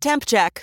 Temp check.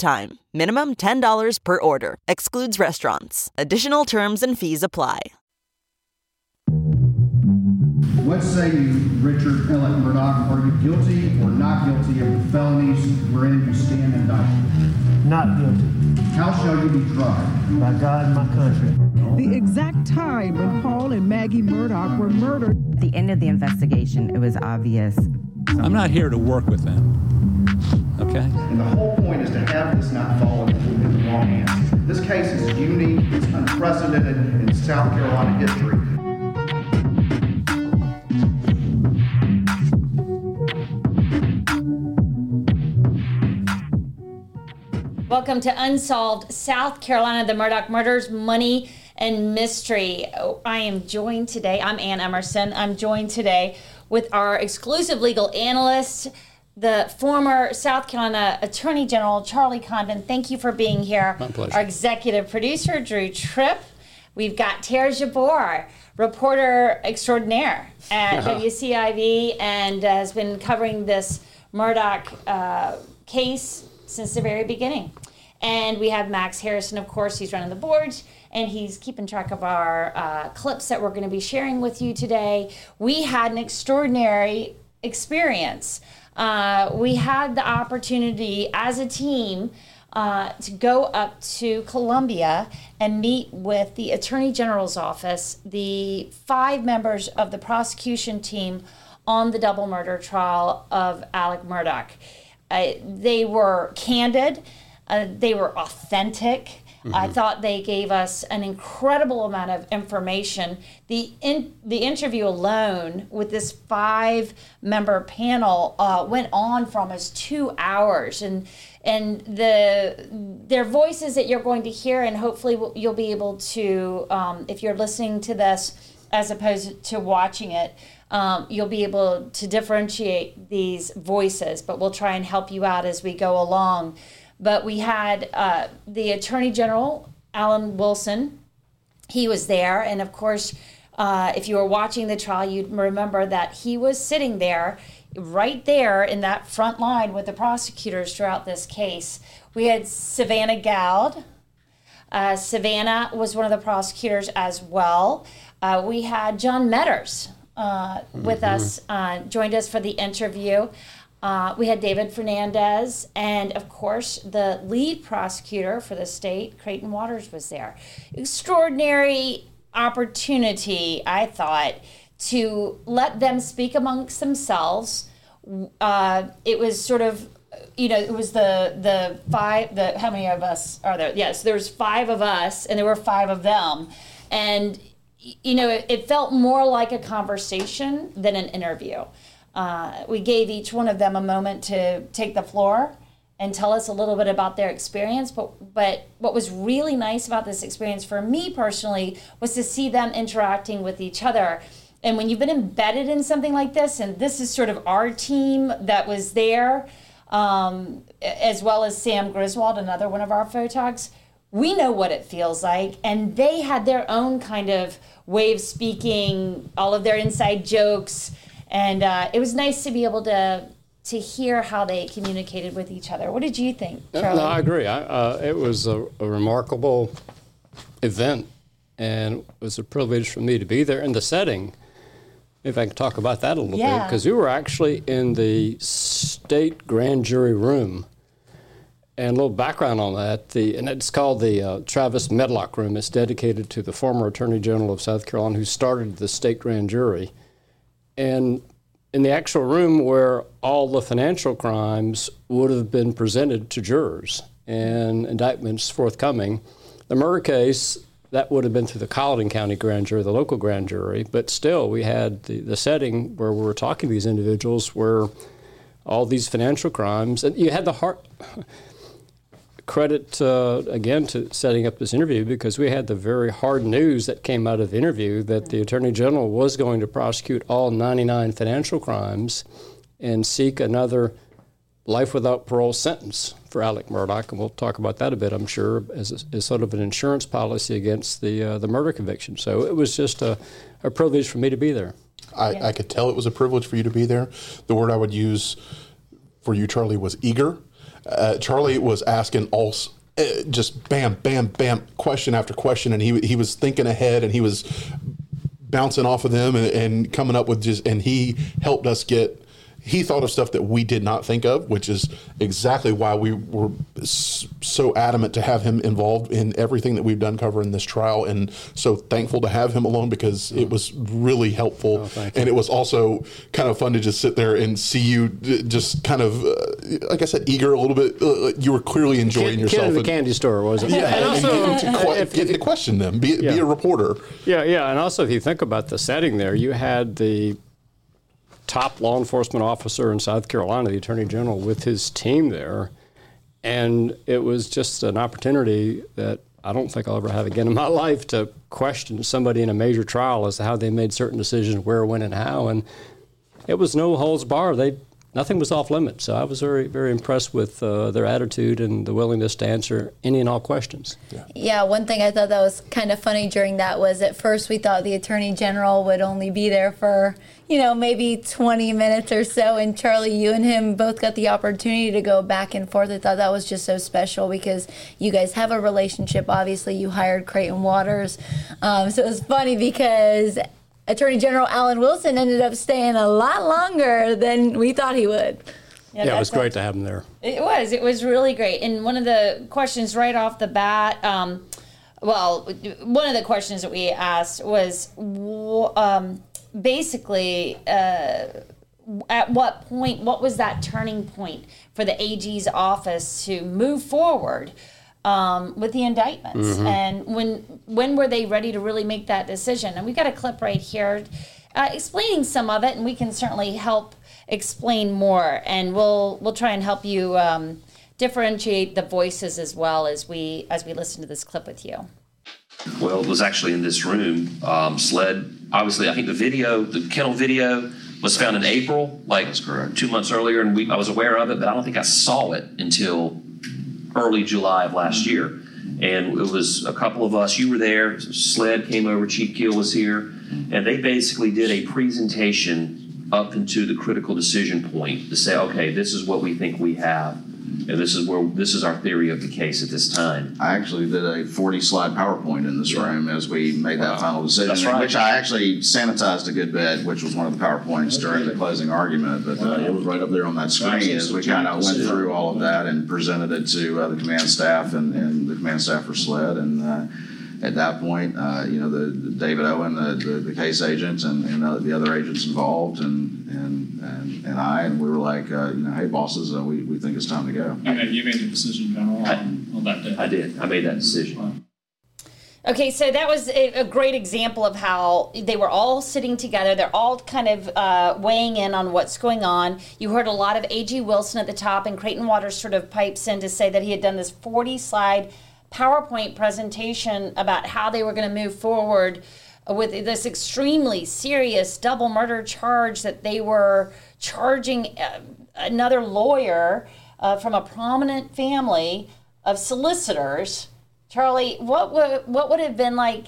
time. Minimum $10 per order. Excludes restaurants. Additional terms and fees apply. What say you, Richard Alexander Murdaugh? Are you guilty or not guilty of the felonies wherein you stand indicted? Not guilty. How shall you be tried? By God and my country. The exact time when Paul and Maggie Murdaugh were murdered. At the end of the investigation, it was obvious. I'm not here to work with them. Okay. And the whole point is to have this not fall into the wrong hands. This case is unique, it's unprecedented in South Carolina history. Welcome to Unsolved, South Carolina, the Murdaugh Murders, Money and Mystery. I'm Anne Emerson. I'm joined today with our exclusive legal analyst, the former South Carolina Attorney General, Charlie Condon. Thank you for being here. My pleasure. Our executive producer, Drew Tripp. We've got Tara Jabour, reporter extraordinaire at WCIV, and has been covering this Murdaugh case since the very beginning. And we have Max Harrison, of course. He's running the boards, and he's keeping track of our clips that we're going to be sharing with you today. We had an extraordinary experience. We had the opportunity as a team to go up to Columbia and meet with the Attorney General's office, the 5 members of the prosecution team on the double murder trial of Alec Murdaugh. They were candid. They were authentic. Mm-hmm. I thought they gave us an incredible amount of information. The interview alone with this 5-member panel went on for almost 2 hours, and their voices that you're going to hear, and hopefully you'll be able to, if you're listening to this as opposed to watching it, you'll be able to differentiate these voices. But we'll try and help you out as we go along. But we had the Attorney General, Alan Wilson. He was there. And, of course, if you were watching the trial, you'd remember that he was sitting there, right there in that front line with the prosecutors throughout this case. We had Savannah Goude. Savannah was one of the prosecutors as well. We had John Meadors with us, joined us for the interview. We had David Fernandez, and, of course, the lead prosecutor for the state, Creighton Waters, was there. Extraordinary opportunity, I thought, to let them speak amongst themselves. It was sort of, it was the 5, how many of us are there? Yes, there was 5 of us, and there were 5 of them. And, it felt more like a conversation than an interview. We gave each one of them a moment to take the floor and tell us a little bit about their experience. But what was really nice about this experience for me personally was to see them interacting with each other. And when you've been embedded in something like this, and this is sort of our team that was there, as well as Sam Griswold, another one of our photogs, we know what it feels like, and they had their own kind of way of speaking, all of their inside jokes. And it was nice to be able to hear how they communicated with each other. What did you think, Charlie? No, I agree. It was a remarkable event, and it was a privilege for me to be there in the setting. If I can talk about that a little bit, because we were actually in the state grand jury room. And a little background on that, and it's called the Travis Medlock room. It's dedicated to the former Attorney General of South Carolina who started the state grand jury. And in the actual room where all the financial crimes would have been presented to jurors and indictments forthcoming, the murder case, that would have been through the Colleton County grand jury, the local grand jury, but still we had the setting where we were talking to these individuals where all these financial crimes, and you had the heart, credit, again, to setting up this interview, because we had the very hard news that came out of the interview that the Attorney General was going to prosecute all 99 financial crimes and seek another life without parole sentence for Alec Murdaugh. And we'll talk about that a bit, I'm sure, as sort of an insurance policy against the murder conviction. So it was just a privilege for me to be there. I could tell it was a privilege for you to be there. The word I would use for you, Charlie, was eager. Charlie was asking all just bam, bam, bam, question after question, and he was thinking ahead, and he was bouncing off of them and coming up with just, and he helped us get, he thought of stuff that we did not think of, which is exactly why we were so adamant to have him involved in everything that we've done covering this trial, and so thankful to have him along because it was really helpful. And it was also kind of fun to just sit there and see you just kind of, like I said, eager a little bit. You were clearly enjoying yourself. Kid in the candy store, wasn't it? Yeah, and also get to question them, be a reporter. Yeah, and also if you think about the setting there, you had the top law enforcement officer in South Carolina, the Attorney General, with his team there. And it was just an opportunity that I don't think I'll ever have again in my life to question somebody in a major trial as to how they made certain decisions, where, when, and how. And it was no holds barred. Nothing was off limits. So I was very, very impressed with their attitude and the willingness to answer any and all questions. Yeah, one thing I thought that was kind of funny during that was at first we thought the Attorney General would only be there for, maybe 20 minutes or so. And Charlie, you and him both got the opportunity to go back and forth. I thought that was just so special because you guys have a relationship. Obviously, you hired Creighton Waters. So it was funny because Attorney General Alan Wilson ended up staying a lot longer than we thought he would. Yeah, it was great to have him there. It was really great. And one of the questions right off the bat, one of the questions that we asked was at what point, what was that turning point for the AG's office to move forward with the indictments, and when were they ready to really make that decision? And we got a clip right here explaining some of it, and we can certainly help explain more, and we'll try and help you differentiate the voices as well as we listen to this clip with you. Well, it was actually in this room. SLED, obviously, I think the kennel video was found in April, like 2 months earlier, and I was aware of it, but I don't think I saw it until early July of last year. And it was a couple of us, you were there, SLED came over, Chief Keel was here, and they basically did a presentation up into the critical decision point to say, okay, this is what we think we have, and this is our theory of the case at this time. I actually did a 40-slide PowerPoint in this room as we made that final decision, that's right, which I actually sanitized a good bit, which was one of the PowerPoints during the closing argument, but it was right up there on that screen as we kind of went through all of that and presented it to the command staff and the command staff for SLED. And at that point, the David Owen, the case agent, and the other agents involved, and we were like, hey, bosses, we think it's time to go. Okay, you made the decision on that day. I did. I made that decision. Okay, so that was a great example of how they were all sitting together. They're all kind of weighing in on what's going on. You heard a lot of A.G. Wilson at the top, and Creighton Waters sort of pipes in to say that he had done this 40-slide PowerPoint presentation about how they were going to move forward with this extremely serious double murder charge that they were charging another lawyer from a prominent family of solicitors. Charlie, what would have been like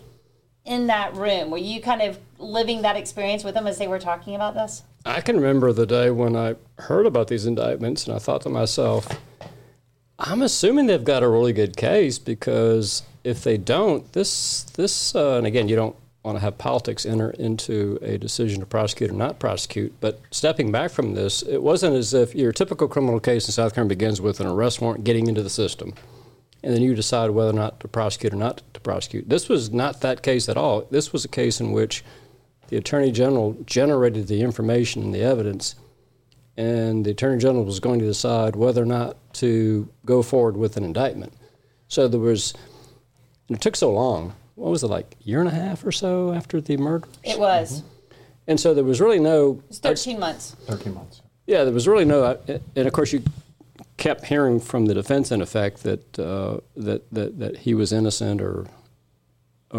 in that room? Were you kind of living that experience with them as they were talking about this? I can remember the day when I heard about these indictments, and I thought to myself, I'm assuming they've got a really good case, because if they don't, this and again, you don't want to have politics enter into a decision to prosecute or not prosecute, but stepping back from this, it wasn't as if your typical criminal case in South Carolina begins with an arrest warrant getting into the system, and then you decide whether or not to prosecute or not to prosecute. This was not that case at all. This was a case in which the Attorney General generated the information and the evidence, and the Attorney General was going to decide whether or not to go forward with an indictment. So there was, and it took so long, what was it, like a year and a half or so after the murder? It was. Mm-hmm. And so there was really no... It was 13 months. Yeah, there was really no... And of course you kept hearing from the defense, in effect, that he was innocent, or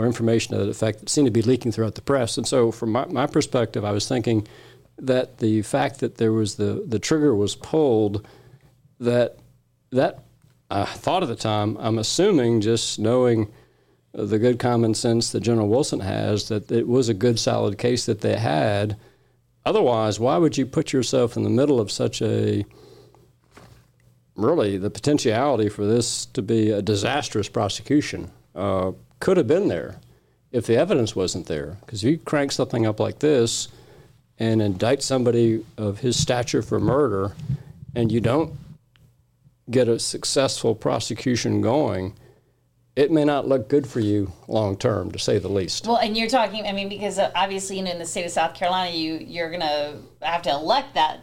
information to that effect that seemed to be leaking throughout the press. And so from my perspective, I was thinking that the fact that there was the trigger was pulled, that I thought at the time, I'm assuming, just knowing the good common sense that General Wilson has, that it was a good, solid case that they had. Otherwise, why would you put yourself in the middle of such a, really, the potentiality for this to be a disastrous prosecution could have been there if the evidence wasn't there. Because if you crank something up like this and indict somebody of his stature for murder and you don't get a successful prosecution going, it may not look good for you long term, to say the least. Well, and you're talking, I mean, because obviously, you know, in the state of South Carolina, you're going to have to elect that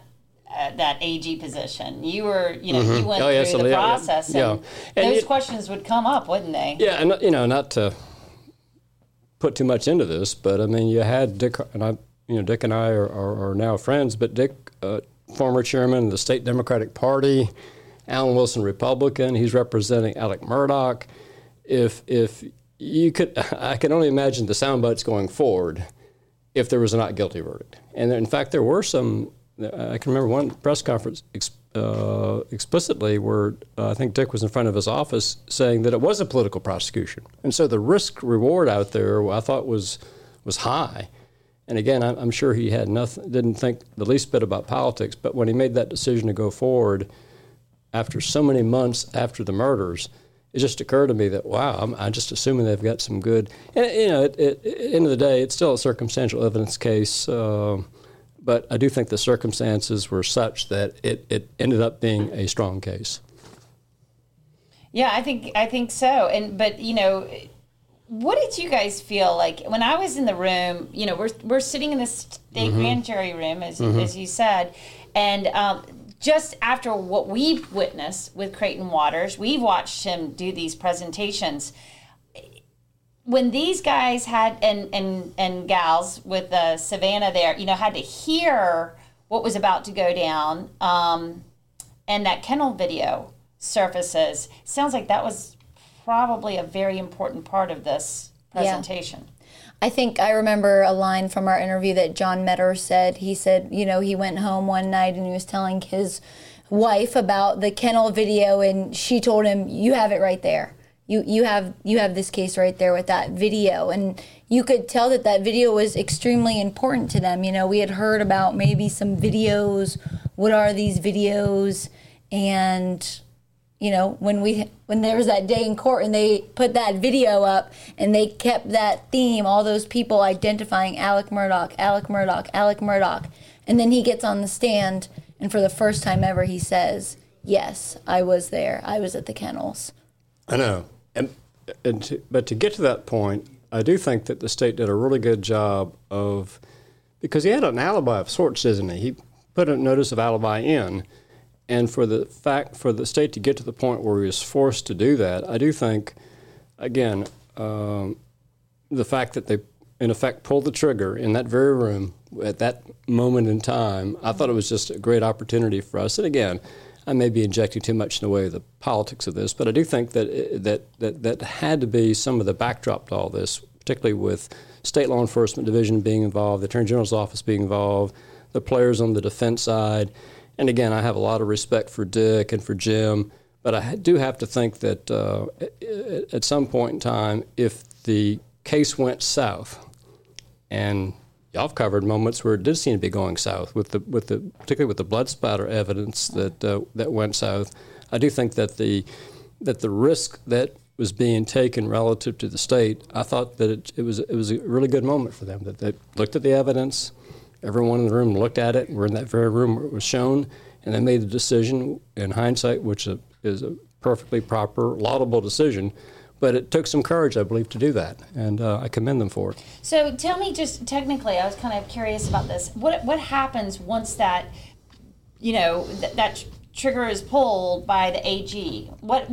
AG position. You were, you know, you went through the process, and those questions would come up, wouldn't they? Yeah, and you know, not to put too much into this, but I mean, you had Dick, and I, you know, Dick and I are now friends, but Dick, former chairman of the state Democratic Party, Alan Wilson, Republican, he's representing Alec Murdaugh. If you could, I can only imagine the sound bites going forward if there was a not guilty verdict. And in fact, there were some, I can remember one press conference explicitly where I think Dick was in front of his office saying that it was a political prosecution. And so the risk reward out there, I thought, was high. And again, I'm sure he had didn't think the least bit about politics, but when he made that decision to go forward after so many months after the murders, it just occurred to me that, wow, I'm just assuming they've got some good, and, you know, at the end of the day, it's still a circumstantial evidence case, but I do think the circumstances were such that it ended up being a strong case. Yeah, I think so. And but, you know, what did you guys feel like when I was in the room? You know, we're sitting in the state grand jury room, as you said, and just after what we've witnessed with Creighton Waters, we've watched him do these presentations. When these guys had, and gals with Savannah there, you know, had to hear what was about to go down, and that kennel video surfaces, sounds like that was probably a very important part of this presentation. Yeah. I think I remember a line from our interview that John Meadors said. He said, you know, he went home one night and he was telling his wife about the kennel video, and she told him, "You have it right there. You have this case right there with that video." And you could tell that video was extremely important to them. You know, we had heard about maybe some videos. What are these videos? And you know, when there was that day in court and they put that video up and they kept that theme, all those people identifying Alec Murdaugh, Alec Murdaugh, Alec Murdaugh. And then he gets on the stand and for the first time ever he says, "Yes, I was there. I was at the kennels." I know. But to get to that point, I do think that the state did a really good job of, because he had an alibi of sorts, didn't he? He put a notice of alibi in. And for the state to get to the point where he was forced to do that, I do think, again, the fact that they, in effect, pulled the trigger in that very room at that moment in time, I thought it was just a great opportunity for us. And again, I may be injecting too much in the way of the politics of this, but I do think that had to be some of the backdrop to all this, particularly with state law enforcement division being involved, the Attorney General's office being involved, the players on the defense side. And again, I have a lot of respect for Dick and for Jim, but I do have to think that at some point in time, if the case went south, and y'all have covered moments where it did seem to be going south, particularly with the blood spatter evidence that went south, I do think that the risk that was being taken relative to the state, I thought that it was a really good moment for them, that they looked at the evidence. Everyone in the room looked at it. We're in that very room where it was shown, and they made the decision in hindsight, which is a perfectly proper, laudable decision. But it took some courage, I believe, to do that, and I commend them for it. So tell me, just technically, I was kind of curious about this. What happens once that, you know, that trigger is pulled by the AG? What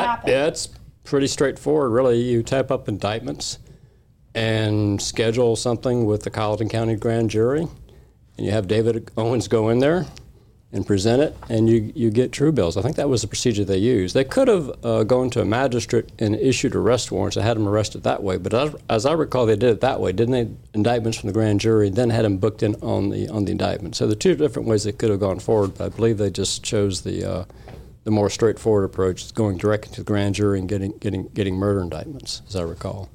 happens? Yeah, it's pretty straightforward, really. You type up indictments and schedule something with the Colleton County Grand Jury, and you have David Owens go in there, and present it, and you get true bills. I think that was the procedure they used. They could have gone to a magistrate and issued arrest warrants and had him arrested that way, but as I recall, they did it that way, didn't they? Indictments from the grand jury, then had him booked in on the indictment. So the two different ways they could have gone forward, but I believe they just chose the more straightforward approach, going directly to the grand jury and getting murder indictments, as I recall.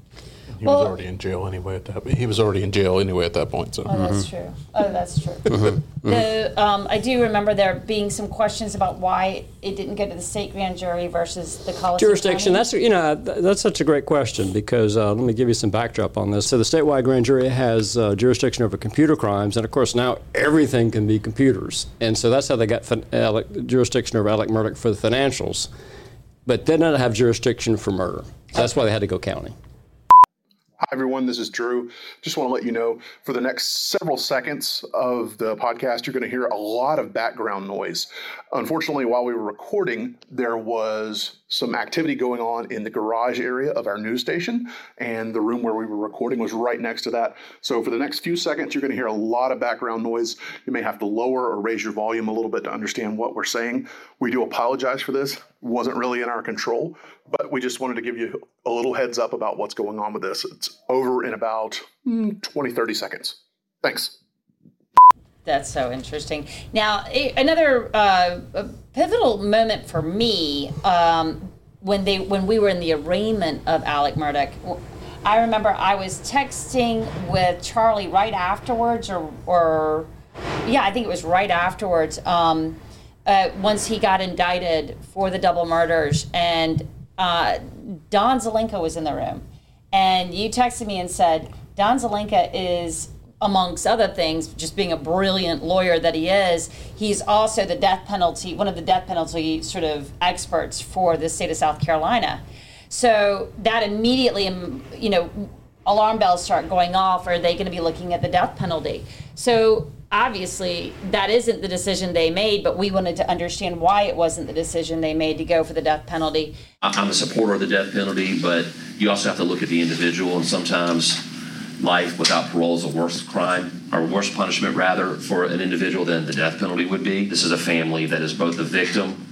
He was already in jail anyway at that. He was already in jail anyway at that point. So. Oh, that's true. Oh, that's true. I do remember there being some questions about why it didn't go to the state grand jury versus the Colleton jurisdiction. County. That's such a great question because let me give you some backdrop on this. So the statewide grand jury has jurisdiction over computer crimes, and of course now everything can be computers, and so that's how they got jurisdiction over Alec Murdaugh for the financials, but they did not have jurisdiction for murder. So that's why they had to go county. Hi, everyone. This is Drew. Just want to let you know, for the next several seconds of the podcast, you're going to hear a lot of background noise. Unfortunately, while we were recording, there was some activity going on in the garage area of our news station, and the room where we were recording was right next to that. So for the next few seconds, you're going to hear a lot of background noise. You may have to lower or raise your volume a little bit to understand what we're saying. We do apologize for this. It wasn't really in our control, but we just wanted to give you a little heads up about what's going on with this. It's over in about 20-30 seconds. Thanks. That's so interesting. Now, another pivotal moment for me when we were in the arraignment of Alec Murdaugh. I remember I was texting with Charlie right afterwards, I think it was right afterwards. Once he got indicted for the double murders, and Don Zelenka was in the room, and you texted me and said Don Zelenka is, amongst other things, just being a brilliant lawyer that he is, he's also the death penalty, one of the death penalty sort of experts for the state of South Carolina. So that immediately, alarm bells start going off. Are they going to be looking at the death penalty? So obviously that isn't the decision they made, but we wanted to understand why it wasn't the decision they made to go for the death penalty. I'm a supporter of the death penalty, but you also have to look at the individual, and sometimes life without parole is a worse crime, or worse punishment rather, for an individual than the death penalty would be. This is a family that is both the victim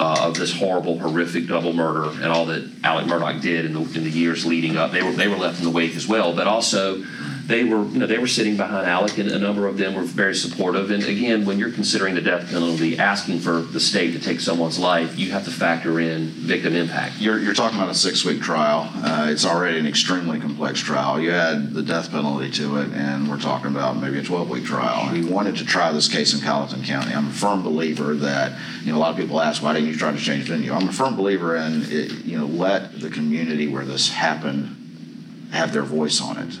of this horrible, horrific double murder and all that Alec Murdaugh did in the years leading up. They were left in the wake as well, but also they were sitting behind Alec, and a number of them were very supportive. And again, when you're considering the death penalty, asking for the state to take someone's life, you have to factor in victim impact. You're talking about a 6-week trial. It's already an extremely complex trial. You add the death penalty to it, and we're talking about maybe a 12-week trial. We wanted to try this case in Colleton County. I'm a firm believer that, a lot of people ask, why didn't you try to change venue? I'm a firm believer in it, let the community where this happened have their voice on it.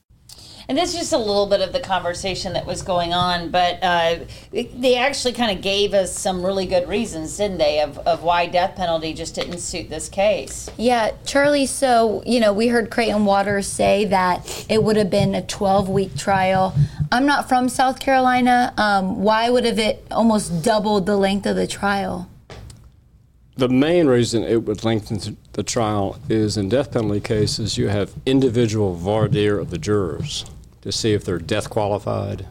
And this is just a little bit of the conversation that was going on, but they actually kind of gave us some really good reasons, didn't they, of why death penalty just didn't suit this case. Yeah, Charlie, so, we heard Creighton Waters say that it would have been a 12-week trial. I'm not from South Carolina. Why would have it almost doubled the length of the trial? The main reason it would lengthen the trial is in death penalty cases, you have individual voir dire of the jurors to see if they're death qualified.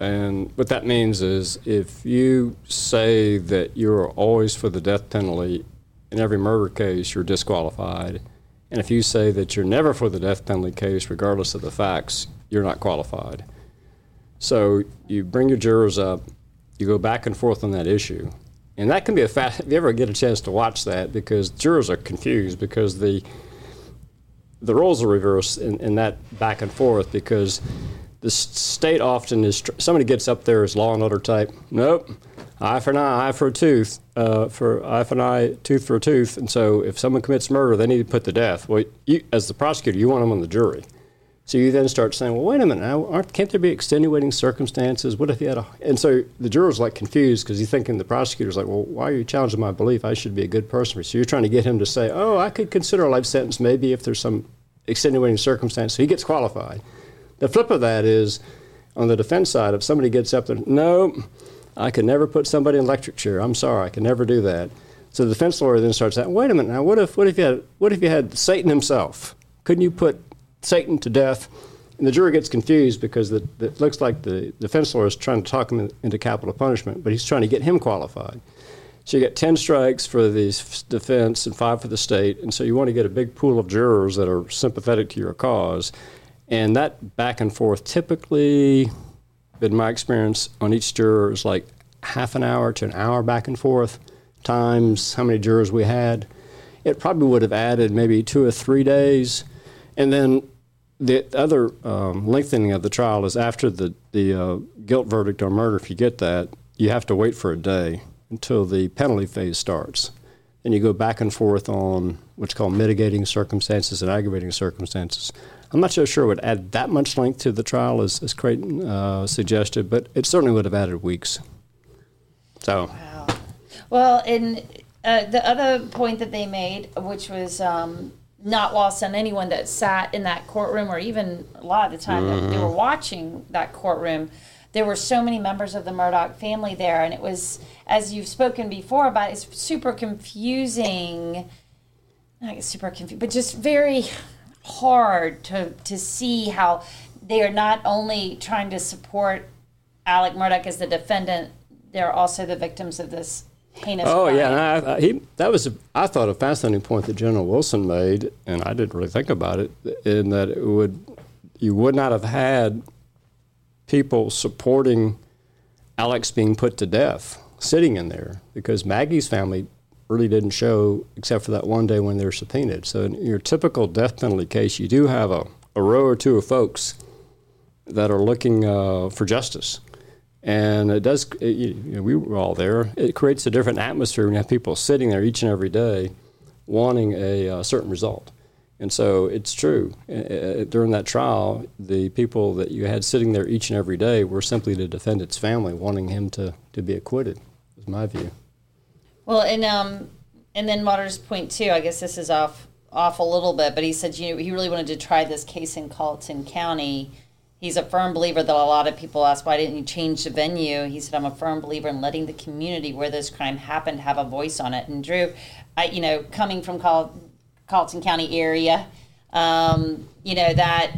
And what that means is if you say that you're always for the death penalty in every murder case, you're disqualified. And if you say that you're never for the death penalty case, regardless of the facts, you're not qualified. So you bring your jurors up, you go back and forth on that issue. And that can be if you ever get a chance to watch that, because jurors are confused because the roles are reversed in that back and forth, because The state often is, somebody gets up there as law and order type. Nope, eye for an eye for a tooth, for eye for an eye, tooth for a tooth. And so if someone commits murder, they need to put to death. Well, you, as the prosecutor, you want them on the jury. So you then start saying, well, wait a minute, can't there be extenuating circumstances? What if he had a... And so the juror's like confused because he's thinking the prosecutor's like, well, why are you challenging my belief? I should be a good person. So you're trying to get him to say, oh, I could consider a life sentence maybe if there's some extenuating circumstance. So he gets qualified. The flip of that is, on the defense side, if somebody gets up there, no, I could never put somebody in an electric chair. I'm sorry, I can never do that. So the defense lawyer then starts out, wait a minute, now what if you had Satan himself? Couldn't you put Satan to death? And the jury gets confused because it looks like the defense lawyer is trying to talk him into capital punishment, but he's trying to get him qualified. So you got 10 strikes for the defense and 5 for the state, and so you want to get a big pool of jurors that are sympathetic to your cause. And that back and forth typically, in my experience, on each juror is like half an hour to an hour back and forth times how many jurors we had. It probably would have added maybe 2 or 3 days. And then the other lengthening of the trial is after the guilt verdict on murder, if you get that, you have to wait for a day until the penalty phase starts. And you go back and forth on what's called mitigating circumstances and aggravating circumstances. I'm not so sure it would add that much length to the trial as Creighton suggested, but it certainly would have added weeks. So, wow. Well, and the other point that they made, which was not lost on anyone that sat in that courtroom, or even a lot of the time that they were watching that courtroom, there were so many members of the Murdaugh family there, and it was, as you've spoken before about, it's super confusing. Not super confusing, but just very hard to see how they are not only trying to support Alec Murdaugh as the defendant, they're also the victims of this heinous crime. Oh, yeah, and I thought a fascinating point that General Wilson made, and I didn't really think about it, in that you would not have had people supporting Alex being put to death sitting in there, because Maggie's family really didn't show except for that one day when they were subpoenaed. So in your typical death penalty case, you do have a row or two of folks that are looking for justice. And it does, we were all there, it creates a different atmosphere when you have people sitting there each and every day wanting a certain result. And so it's true. During that trial, the people that you had sitting there each and every day were simply the defendant's family wanting him to be acquitted, is my view. Well, and then Waters' point, too, I guess this is off a little bit, but he said, he really wanted to try this case in Colleton County. He's a firm believer that a lot of people ask, why didn't you change the venue? He said, I'm a firm believer in letting the community where this crime happened have a voice on it. And Drew, I coming from Colleton County area, that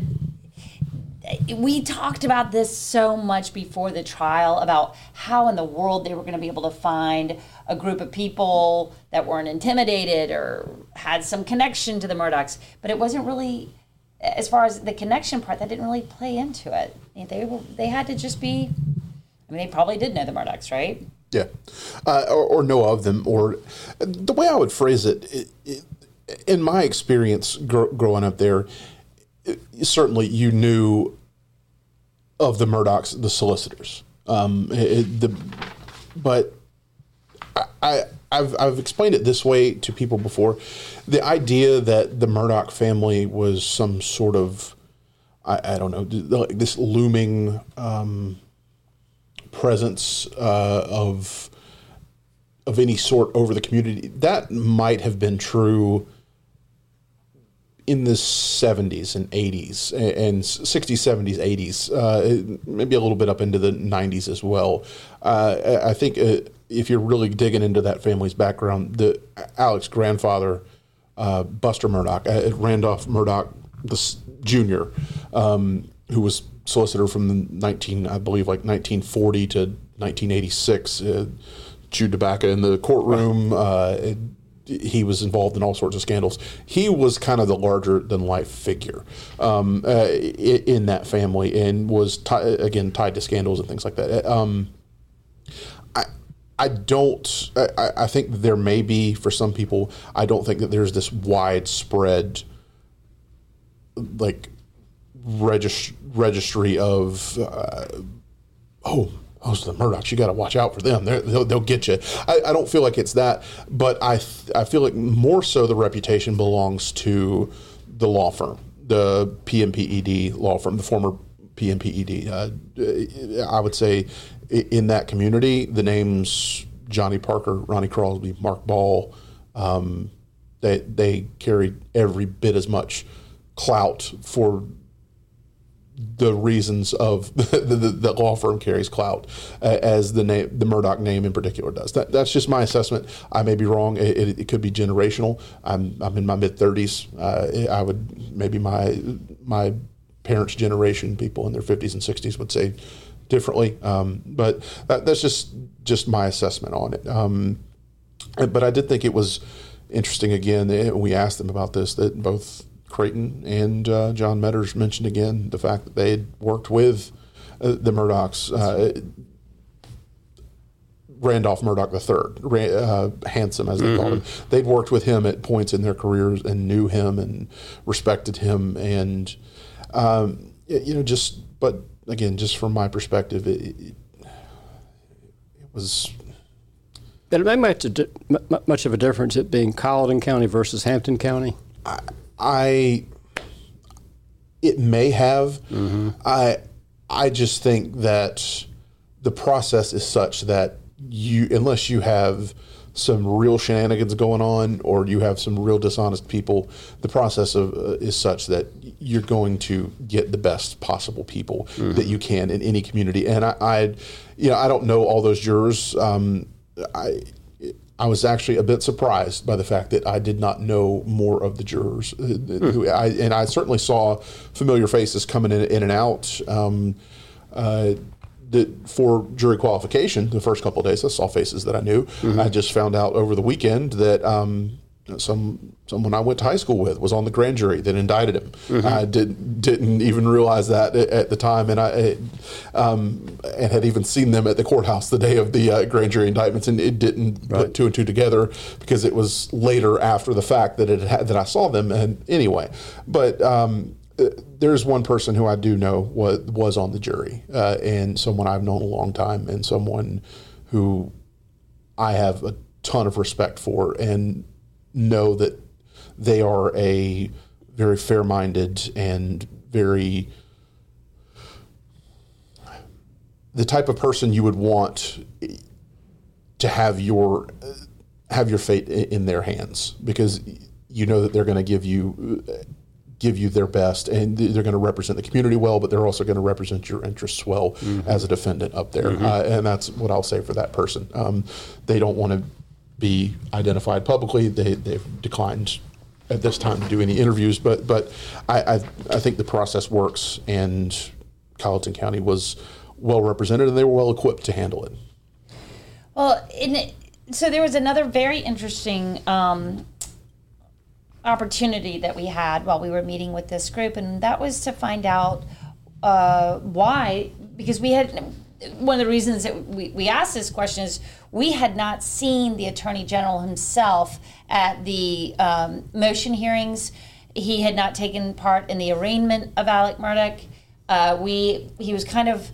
we talked about this so much before the trial about how in the world they were going to be able to find a group of people that weren't intimidated or had some connection to the Murdaughs. But it wasn't really, as far as the connection part, that didn't really play into it. They had to just be, they probably did know the Murdaughs, right? Yeah, or know of them. Or the way I would phrase it in my experience growing up there, certainly you knew of the Murdaughs, the solicitors. But I've explained it this way to people before. The idea that the Murdaugh family was some sort of, I don't know, this looming presence of any sort over the community, that might have been true in the 70s and 80s and 60s, 70s, 80s, maybe a little bit up into the 90s as well. I think if you're really digging into that family's background, the Alex's grandfather, Buster Murdaugh, Randolph Murdaugh Jr., who was solicitor from 1940 to 1986, chewed tobacco in the courtroom. He was involved in all sorts of scandals. He was kind of the larger-than-life figure in that family, and was, again, tied to scandals and things like that. I think there may be, for some people, I don't think that there's this widespread, registry of, the Murdaughs, you got to watch out for them. They'll get you. I don't feel like it's that, but I feel like more so the reputation belongs to the law firm, the PMPED law firm, the former PMPED. I would say in that community, the names Johnny Parker, Ronnie Crosby, Mark Ball, they carried every bit as much clout for the reasons of the law firm carries clout as the Murdaugh name in particular does. That's just my assessment. I may be wrong. It could be generational. I'm in my mid 30s. I would maybe my parents' generation, people in their 50s and 60s would say differently. But that's just my assessment on it. But I did think it was interesting. Again, we asked them about this, that both Creighton and John Meadors mentioned again the fact that they had worked with the Murdaughs. Randolph Murdaugh III, Handsome as they called him. They'd worked with him at points in their careers and knew him and respected him. And, but again, just from my perspective, it was... Did it make much of a difference it being Colleton County versus Hampton County? It may have. Mm-hmm. I just think that the process is such that unless you have some real shenanigans going on or you have some real dishonest people, the process is such that you're going to get the best possible people that you can in any community. And I don't know all those jurors. I was actually a bit surprised by the fact that I did not know more of the jurors. And I certainly saw familiar faces coming in and out. For jury qualification, the first couple of days, I saw faces that I knew. Mm-hmm. I just found out over the weekend that someone I went to high school with was on the grand jury that indicted him. Mm-hmm. I didn't even realize that at the time, and I had even seen them at the courthouse the day of the grand jury indictments, and it didn't put two and two together because it was later after the fact that that I saw them. And anyway, but there's one person who I do know was on the jury, and someone I've known a long time, and someone who I have a ton of respect for, and know that they are a very fair-minded and very the type of person you would want to have your fate in their hands, because you know that they're going to give you their best, and they're going to represent the community well, but they're also going to represent your interests well as a defendant up there. Mm-hmm. And that's what I'll say for that person. They don't want to be identified publicly. They've declined at this time to do any interviews, but I think the process works, and Colleton County was well represented, and they were well equipped to handle it. Well, so there was another very interesting opportunity that we had while we were meeting with this group, and that was to find out why, because we had... One of the reasons that we asked this question is we had not seen the Attorney General himself at the motion hearings. He had not taken part in the arraignment of Alec Murdaugh. He was kind of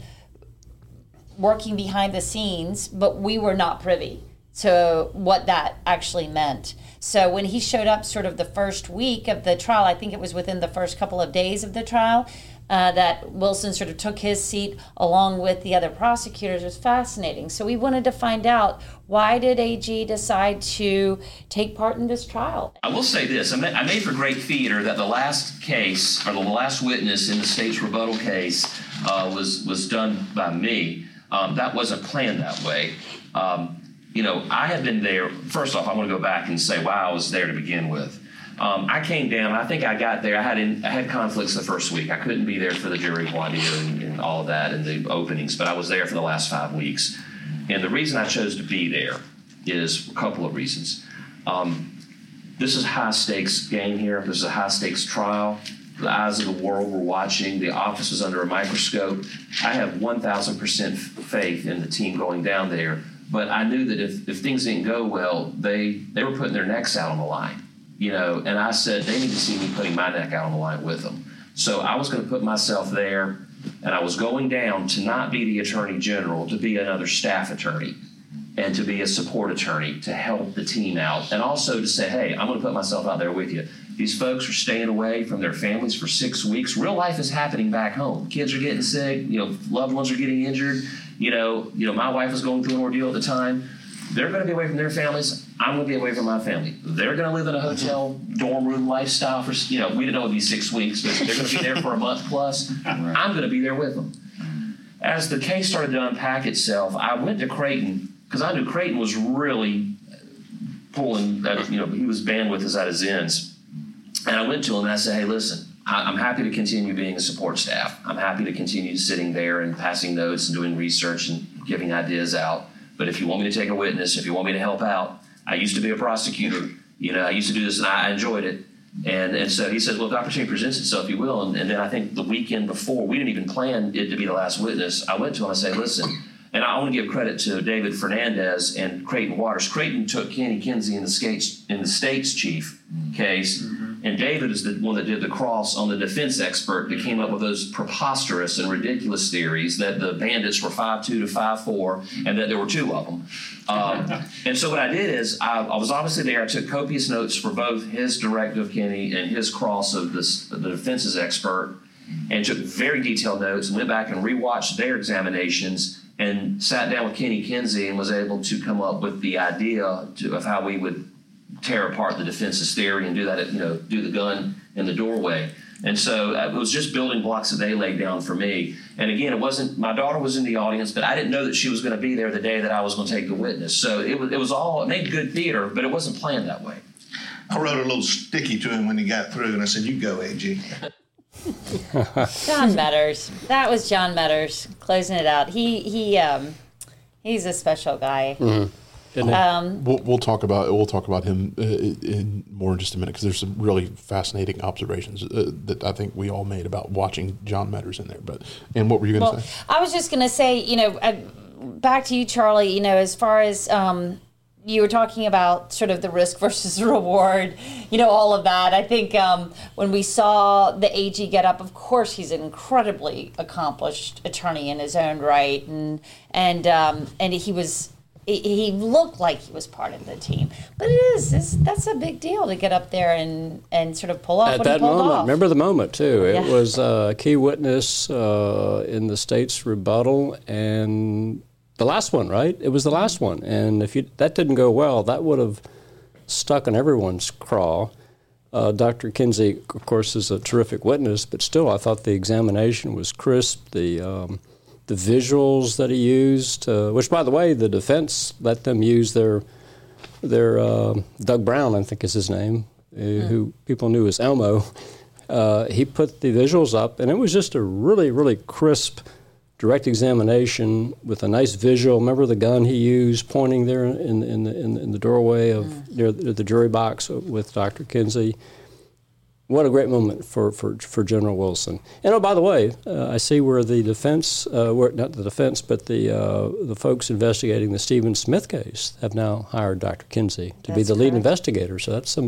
working behind the scenes, but we were not privy to what that actually meant. So when he showed up sort of the first week of the trial, I think it was within the first couple of days of the trial, that Wilson sort of took his seat along with the other prosecutors. It was fascinating. So we wanted to find out, why did AG decide to take part in this trial? I will say this. I made for great theater that the last case, or the last witness in the state's rebuttal case, was done by me. That wasn't planned that way. I had been there. First off, I want to go back and say, wow, I was there to begin with. I came down. I think I got there. I had conflicts the first week. I couldn't be there for the jury voir dire and all of that and the openings, but I was there for the last 5 weeks. And the reason I chose to be there is a couple of reasons. This is a high-stakes game here. This is a high-stakes trial. The eyes of the world were watching. The office was under a microscope. I have 1,000% faith in the team going down there, but I knew that if things didn't go well, they were putting their necks out on the line. And I said, they need to see me putting my neck out on the line with them. So I was going to put myself there, and I was going down to not be the attorney general, to be another staff attorney and to be a support attorney to help the team out, and also to say, hey, I'm going to put myself out there with you. These folks are staying away from their families for 6 weeks. Real life is happening back home. Kids are getting sick. You know, loved ones are getting injured. You know, my wife was going through an ordeal at the time. They're going to be away from their families. I'm going to be away from my family. They're going to live in a hotel dorm room lifestyle for, you know, we didn't know it would be 6 weeks, but they're going to be there for a month plus. I'm going to be there with them. As the case started to unpack itself, I went to Creighton because I knew Creighton was really pulling that, you know, he was bandwidth is at his ends. And I went to him and I said, hey, listen, I'm happy to continue being a support staff. I'm happy to continue sitting there and passing notes and doing research and giving ideas out. But if you want me to take a witness, if you want me to help out, I used to be a prosecutor. You know, I used to do this and I enjoyed it. And so he says, well, if the opportunity presents itself, you will. And then I think the weekend before, we didn't even plan it to be the last witness. I went to him and I said, listen, and I want to give credit to David Fernandez and Creighton Waters. Creighton took Kenny Kinsey in the state's chief case. Mm-hmm. And David is the one that did the cross on the defense expert that came up with those preposterous and ridiculous theories that the bandits were 5'2 to 5'4 and that there were two of them. And so what I did is I was obviously there. I took copious notes for both his direct of Kenny and his cross of the defense's expert, and took very detailed notes and went back and rewatched their examinations and sat down with Kenny Kinsey and was able to come up with the idea of how we would tear apart the defense's theory and do that, you know, do the gun in the doorway. And so it was just building blocks that they laid down for me. And again, it wasn't, my daughter was in the audience, but I didn't know that she was going to be there the day that I was going to take the witness. So it was all, it made good theater, but it wasn't planned that way. I wrote a little sticky to him when he got through and I said, you go, AG. John Meadors. That was John Meadors closing it out. He's a special guy. Mm-hmm. And we'll talk about him in more in just a minute because there's some really fascinating observations that I think we all made about watching John Meadors in there. But and what were you going to say? I was just going to say, you know, back to you, Charlie. You know, as far as you were talking about sort of the risk versus reward, you know, all of that. I think when we saw the AG get up, of course, he's an incredibly accomplished attorney in his own right. And he looked like he was part of the team. But that's a big deal to get up there and sort of pull off what he pulled off. Remember the moment, too. It was a key witness in the state's rebuttal and the last one, right? It was the last one. And if that didn't go well, that would have stuck in everyone's craw. Dr. Kinsey, of course, is a terrific witness, but still I thought the examination was crisp. The visuals that he used, which, by the way, the defense let them use their Doug Brown, I think is his name, who people knew as Elmo. He put the visuals up, and it was just a really, really crisp direct examination with a nice visual. Remember the gun he used pointing there in the doorway of near the jury box with Dr. Kinsey. What a great moment for General Wilson. And oh, by the way, I see where the defense, the folks investigating the Stephen Smith case have now hired Dr. Kinsey to be the lead investigator. So that's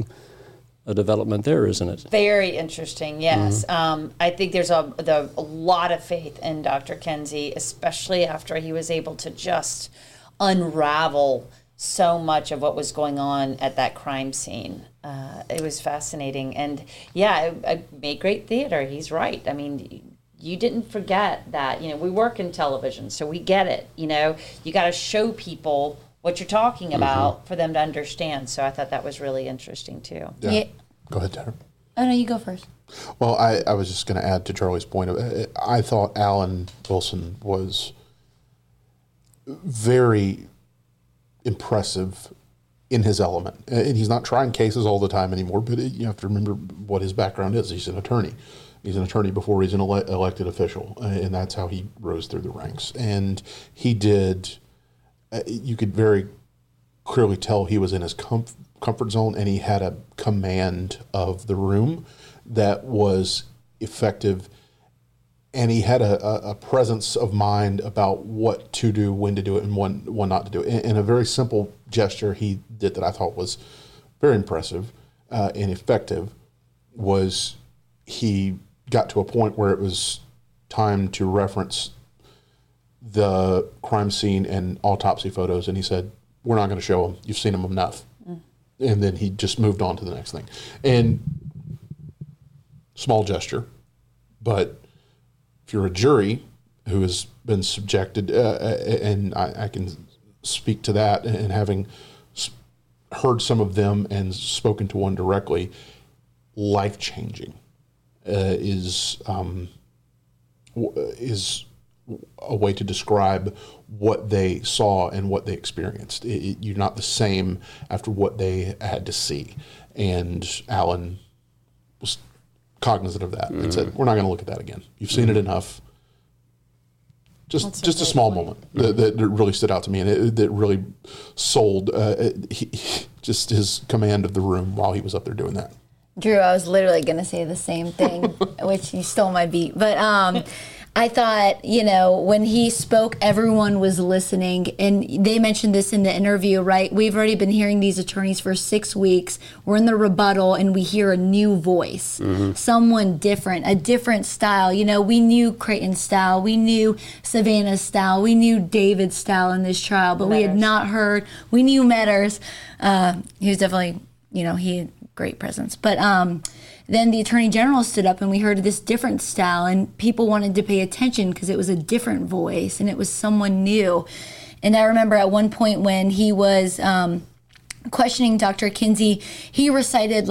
a development there, isn't it? Very interesting, yes. Mm-hmm. I think there's a lot of faith in Dr. Kinsey, especially after he was able to just unravel so much of what was going on at that crime scene. It was fascinating. And yeah, it made great theater. He's right. I mean, you didn't forget that. You know, we work in television, so we get it. You know, you got to show people what you're talking about for them to understand. So I thought that was really interesting too. Yeah. Go ahead, Tara. Oh, no, you go first. Well, I was just going to add to Charlie's point. I thought Alan Wilson was very impressive in his element. And he's not trying cases all the time anymore, but you have to remember what his background is. He's an attorney. He's an attorney before he's an elected official, and that's how he rose through the ranks. And he did... you could very clearly tell he was in his comfort zone, and he had a command of the room that was effective, and he had a presence of mind about what to do, when to do it, and when not to do it. In a very simple gesture he did that I thought was very impressive and effective was he got to a point where it was time to reference the crime scene and autopsy photos, and he said, we're not going to show them. You've seen them enough. Mm. And then he just moved on to the next thing. And small gesture, but if you're a jury who has been subjected, and I can speak to that, and having heard some of them and spoken to one directly, life-changing is a way to describe what they saw and what they experienced. You're not the same after what they had to see. And Alan was cognizant of that and said, we're not going to look at that again. You've seen it enough. Just a small moment that really stood out to me, and that really sold just his command of the room while he was up there doing that. Drew, I was literally going to say the same thing, which you stole my beat. But I thought, when he spoke, everyone was listening. And they mentioned this in the interview, right? We've already been hearing these attorneys for 6 weeks. We're in the rebuttal, and we hear a new voice, someone different, a different style. We knew Creighton's style. We knew Savannah's style. We knew David's style in this trial, but Meadors. We had not heard. We knew Meadors. He was definitely, he had great presence. But then the Attorney General stood up, and we heard this different style, and people wanted to pay attention because it was a different voice and it was someone new. And I remember at one point when he was questioning Dr. Kinsey, he recited,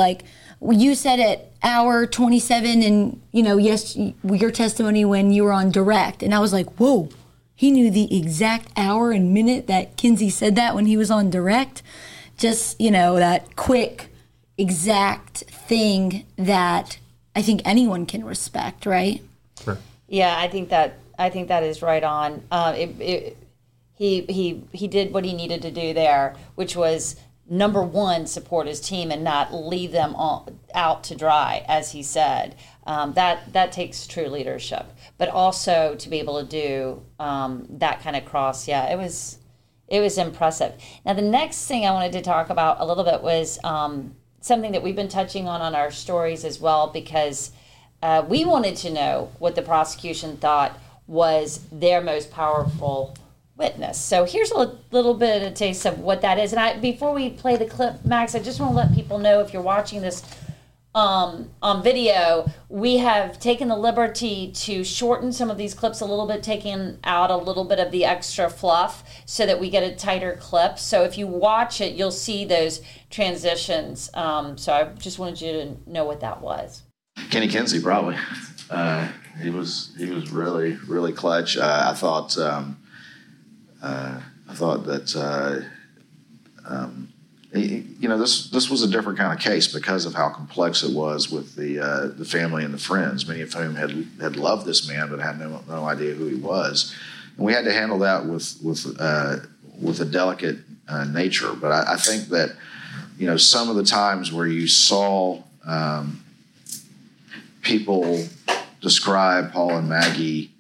you said at hour 27 and, yes, your testimony when you were on direct. And I was like, whoa, he knew the exact hour and minute that Kinsey said that when he was on direct. Just, that quick, exact thing that I think anyone can respect, right? Sure. Yeah, I think that is right on. He did what he needed to do there, which was number one, support his team and not leave them out to dry, as he said. That takes true leadership, but also to be able to do that kind of cross. Yeah, it was impressive. Now, the next thing I wanted to talk about a little bit was something that we've been touching on our stories as well, because we wanted to know what the prosecution thought was their most powerful witness. So here's a little bit of a taste of what that is. And before we play the clip, Max, I just want to let people know, if you're watching this on video, we have taken the liberty to shorten some of these clips a little bit, taking out a little bit of the extra fluff so that we get a tighter clip. So if you watch it, you'll see those transitions. So I just wanted you to know what that was. Kenny Kinsey, probably. He was really, really clutch. I thought that this was a different kind of case because of how complex it was with the family and the friends, many of whom had loved this man but had no idea who he was, and we had to handle that with a delicate nature. But I think that some of the times where you saw people describe Paul and Maggie,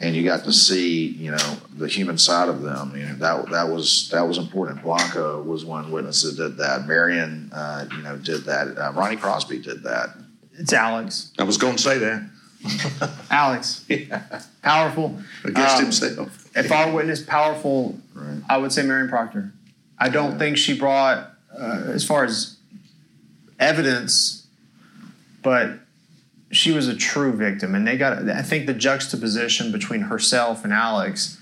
and you got to see, the human side of them. That was important. Blanca was one witness that did that. Marion, did that. Ronnie Crosby did that. It's Alex. I was going to say that. Alex. Yeah. Powerful. Against himself. If I witness powerful, right. I would say Marion Proctor. I don't think she brought, as far as evidence, but she was a true victim, and I think the juxtaposition between herself and Alex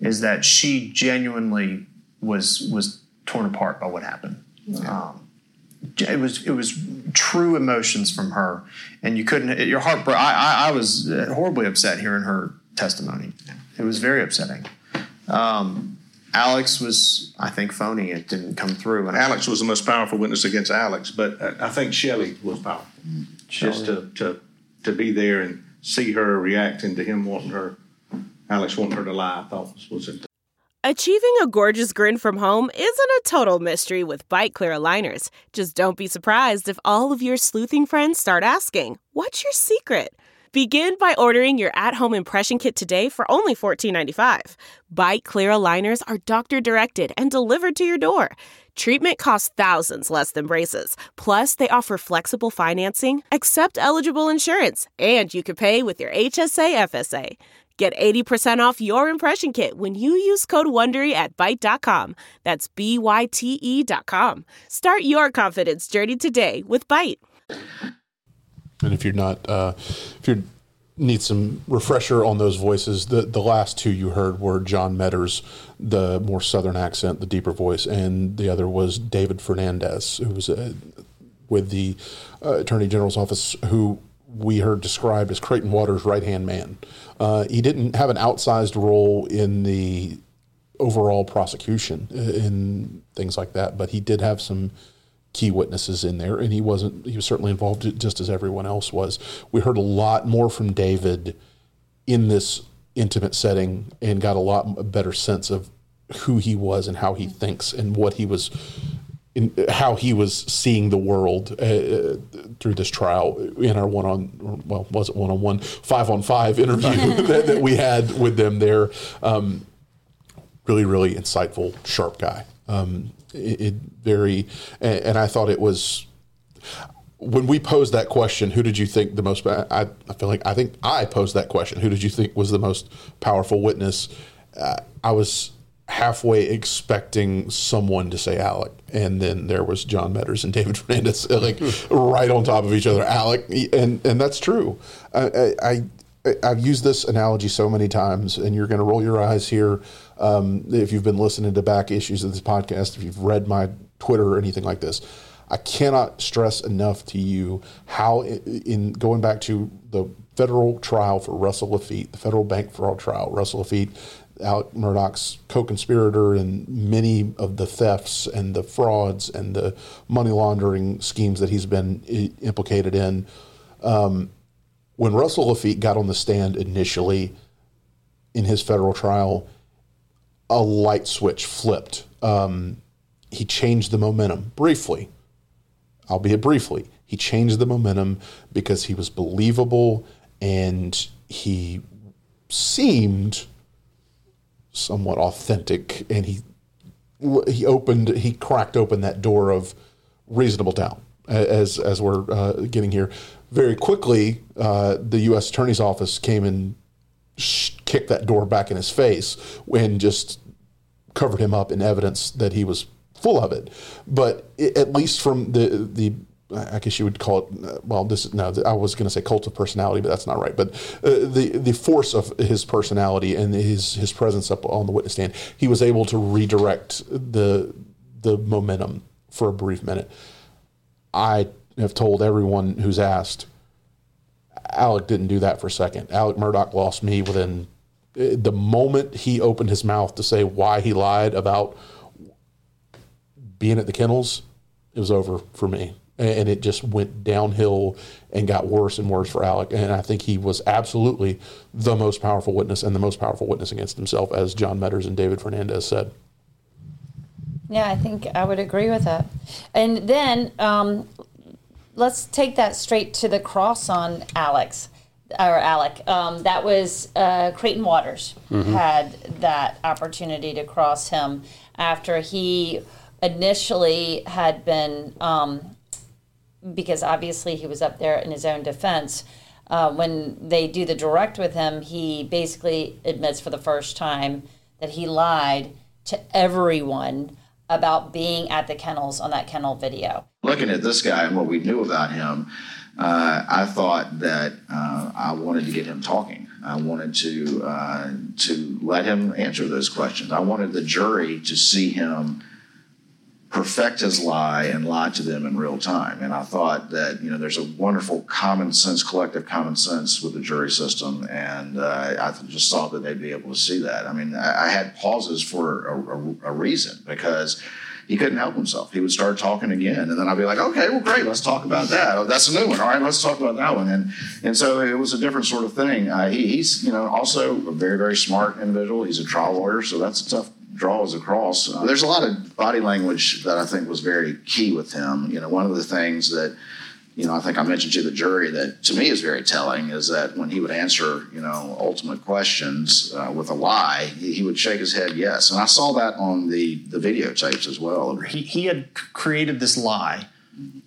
is that she genuinely was torn apart by what happened. Yeah. It was true emotions from her, and you couldn't. Your heart broke. I was horribly upset hearing her testimony. Yeah. It was very upsetting. Alex was, I think, phony. It didn't come through. And Alex was the most powerful witness against Alex, but I think Shelley was powerful. Just to be there and see her reacting to him Alex wanting her to lie, I thought was it. Achieving a gorgeous grin from home isn't a total mystery with Bite Clear aligners. Just don't be surprised if all of your sleuthing friends start asking, what's your secret? Begin by ordering your at-home impression kit today for only $14.95. Bite Clear aligners are doctor-directed and delivered to your door. Treatment costs thousands less than braces. Plus, they offer flexible financing, accept eligible insurance, and you can pay with your HSA FSA. Get 80% off your impression kit when you use code WONDERY at Byte.com. That's BYTE.com. Start your confidence journey today with Byte. And if you're not, if you need some refresher on those voices, the last two you heard were John Meadors, the more southern accent, the deeper voice, and the other was David Fernandez, who was with the Attorney General's office, who we heard described as Creighton Waters' right-hand man. He didn't have an outsized role in the overall prosecution and things like that, but he did have some key witnesses in there, and he was certainly involved just as everyone else was. We heard a lot more from David in this intimate setting and got a lot better sense of who he was and how he thinks and what he was, how he was seeing the world through this trial in our five-on-five interview that we had with them there. Really, really insightful, sharp guy. And I thought it was, when we posed that question, who did you think the most, I posed that question, who did you think was the most powerful witness? I was halfway expecting someone to say Alec, and then there was John Meadors and David Fernandez, like right on top of each other, Alec, and that's true. I've used this analogy so many times, and you're going to roll your eyes here. If you've been listening to back issues of this podcast, if you've read my Twitter or anything like this, I cannot stress enough to you how, in going back to the federal trial for Russell Laffitte, the federal bank fraud trial, Russell Laffitte, Alec Murdaugh's co-conspirator in many of the thefts and the frauds and the money laundering schemes that he's been implicated in. When Russell Laffitte got on the stand initially in his federal trial, a light switch flipped. He changed the momentum briefly, albeit briefly. He changed the momentum because he was believable and he seemed somewhat authentic, and he cracked open that door of reasonable doubt as we're getting here. Very quickly, the U.S. Attorney's Office came and kicked that door back in his face and just covered him up in evidence that he was full of it. But at least from the I guess you would call it, I was going to say cult of personality, but that's not right. But the force of his personality and his presence up on the witness stand, he was able to redirect the momentum for a brief minute. I have told everyone who's asked, Alec didn't do that for a second. Alec Murdaugh lost me within the moment he opened his mouth to say why he lied about being at the kennels. It was over for me. And it just went downhill and got worse and worse for Alec. And I think he was absolutely the most powerful witness, and the most powerful witness against himself, as John Meadors and David Fernandez said. Yeah, I think I would agree with that. And then let's take that straight to the cross on Alec. That was Creighton Waters had that opportunity to cross him after he initially had been, because obviously he was up there in his own defense. When they do the direct with him, he basically admits for the first time that he lied to everyone about being at the kennels on that kennel video. Looking at this guy and what we knew about him, I thought that I wanted to get him talking. I wanted to let him answer those questions. I wanted the jury to see him perfect his lie and lie to them in real time. And I thought that, there's a wonderful collective common sense with the jury system. And I just thought that they'd be able to see that. I mean, I had pauses for a reason, because he couldn't help himself. He would start talking again. And then I'd be like, okay, well, great. Let's talk about that. Oh, that's a new one. All right, let's talk about that one. And so it was a different sort of thing. He's, also a very, very smart individual. He's a trial lawyer. So that's a tough draws across. There's a lot of body language that I think was very key with him. One of the things that you know, I think I mentioned to the jury that to me is very telling is that when he would answer, you know, ultimate questions with a lie, he would shake his head yes. And I saw that on the videotapes as well. He had created this lie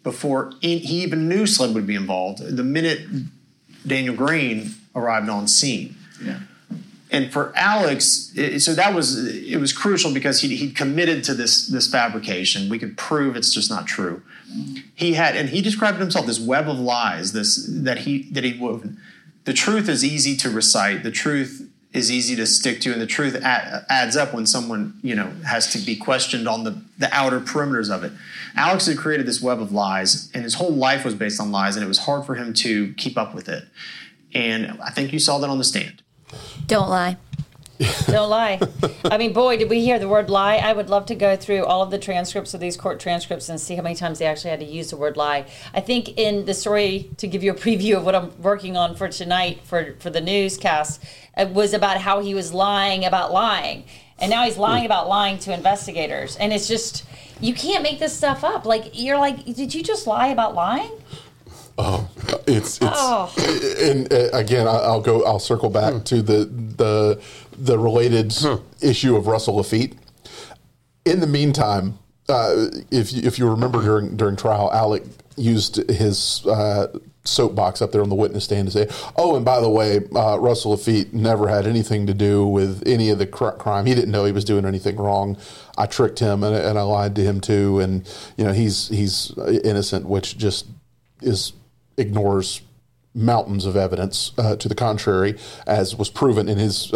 before he even knew SLED would be involved the minute Daniel Green arrived on scene. Yeah. And for Alex, it was crucial because he committed to this fabrication. We could prove it's just not true. He had, and he described himself, this web of lies that he woven. The truth is easy to recite. The truth is easy to stick to, and the truth adds up when someone, you know, has to be questioned on the outer perimeters of it. Alex had created this web of lies, and his whole life was based on lies, and it was hard for him to keep up with it. And I think you saw that on the stand. Don't lie. Don't lie. I mean, boy, did we hear the word lie. I would love to go through all of the transcripts of these court transcripts and see how many times they actually had to use the word lie. I think in the story, to give you a preview of what I'm working on for tonight for the newscast, it was about how he was lying about lying. And now he's lying about lying to investigators. And it's just, you can't make this stuff up. Like, you're like, did you just lie about lying? Oh, and again, I'll circle back to the related issue of Russell Laffitte. In the meantime, if you remember during trial, Alec used his soapbox up there on the witness stand to say, "Oh, and by the way, Russell Laffitte never had anything to do with any of the crime. He didn't know he was doing anything wrong. I tricked him and I lied to him too, and you know he's innocent," which just ignores mountains of evidence to the contrary, as was proven in his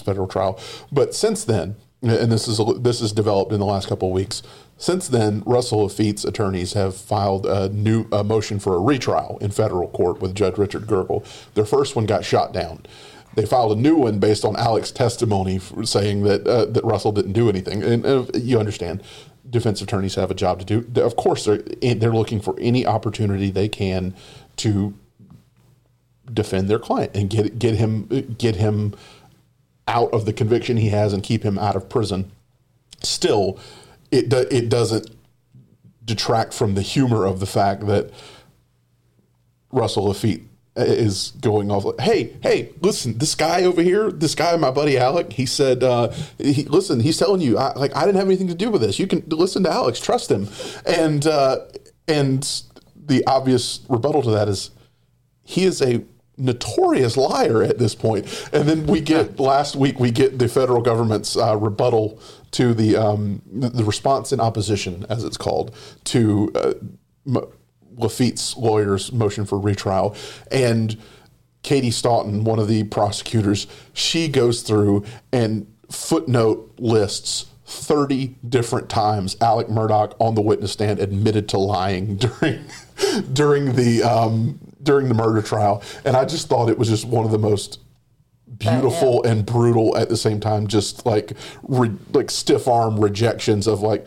federal trial. But since then, and this is developed in the last couple of weeks. Since then, Russell Laffitte's attorneys have filed a motion for a retrial in federal court with Judge Richard Gergel. Their first one got shot down. They filed a new one based on Alex's testimony, saying that Russell didn't do anything, and you understand. Defense attorneys have a job to do. Of course, they're looking for any opportunity they can to defend their client and get him out of the conviction he has and keep him out of prison. Still, it doesn't detract from the humor of the fact that Russell Laffitte is going off like, hey, listen, this guy, my buddy Alec, he said, listen, he's telling you, I didn't have anything to do with this. You can listen to Alex, trust him. And the obvious rebuttal to that is he is a notorious liar at this point. And then last week, we get the federal government's rebuttal to the response in opposition, as it's called, to Laffitte's lawyer's motion for retrial, and Katie Staunton, one of the prosecutors, she goes through and footnote lists 30 different times Alec Murdaugh on the witness stand admitted to lying during the murder trial, and I just thought it was just one of the most beautiful and brutal at the same time, just like stiff arm rejections of like.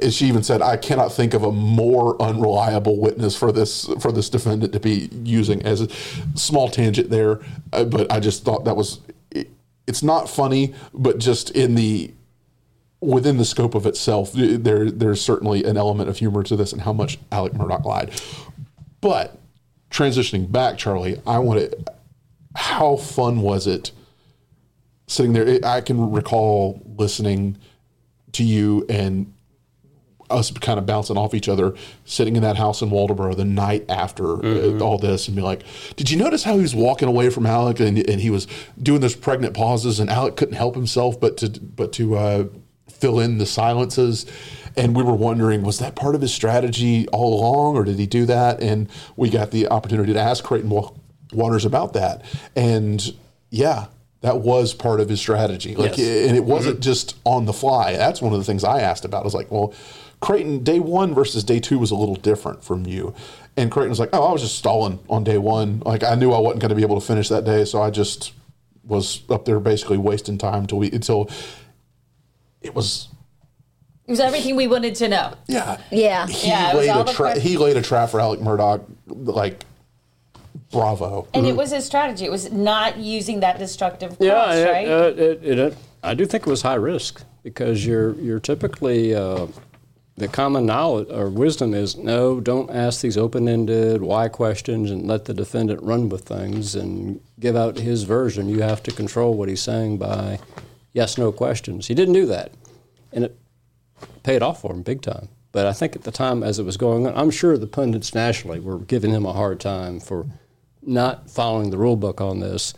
As she even said, I cannot think of a more unreliable witness for this defendant to be using. As a small tangent there, but I just thought that was it's not funny, but just within the scope of itself, there's certainly an element of humor to this and how much Alec Murdaugh lied. But transitioning back, Charlie, how fun was it sitting there? I can recall listening to you and us kind of bouncing off each other, sitting in that house in Waldoboro the night after all this, and be like, "Did you notice how he was walking away from Alec, and he was doing those pregnant pauses, and Alec couldn't help himself but to fill in the silences?" And we were wondering, was that part of his strategy all along, or did he do that? And we got the opportunity to ask Creighton Waters about that, and yeah. That was part of his strategy. And it wasn't just on the fly. That's one of the things I asked about. I was like, well, Creighton, day one versus day two was a little different from you. And Creighton was like, I was just stalling on day one. Like, I knew I wasn't going to be able to finish that day, so I just was up there basically wasting time until it was... It was everything we wanted to know. Yeah. Yeah. He laid a trap for Alec Murdaugh, like... Bravo. And it was his strategy. It was not using that destructive cross, right? I do think it was high risk because you're typically the common knowledge or wisdom is, no, don't ask these open-ended why questions and let the defendant run with things and give out his version. You have to control what he's saying by yes, no questions. He didn't do that, and it paid off for him big time. But I think at the time as it was going on, I'm sure the pundits nationally were giving him a hard time for not following the rule book on this.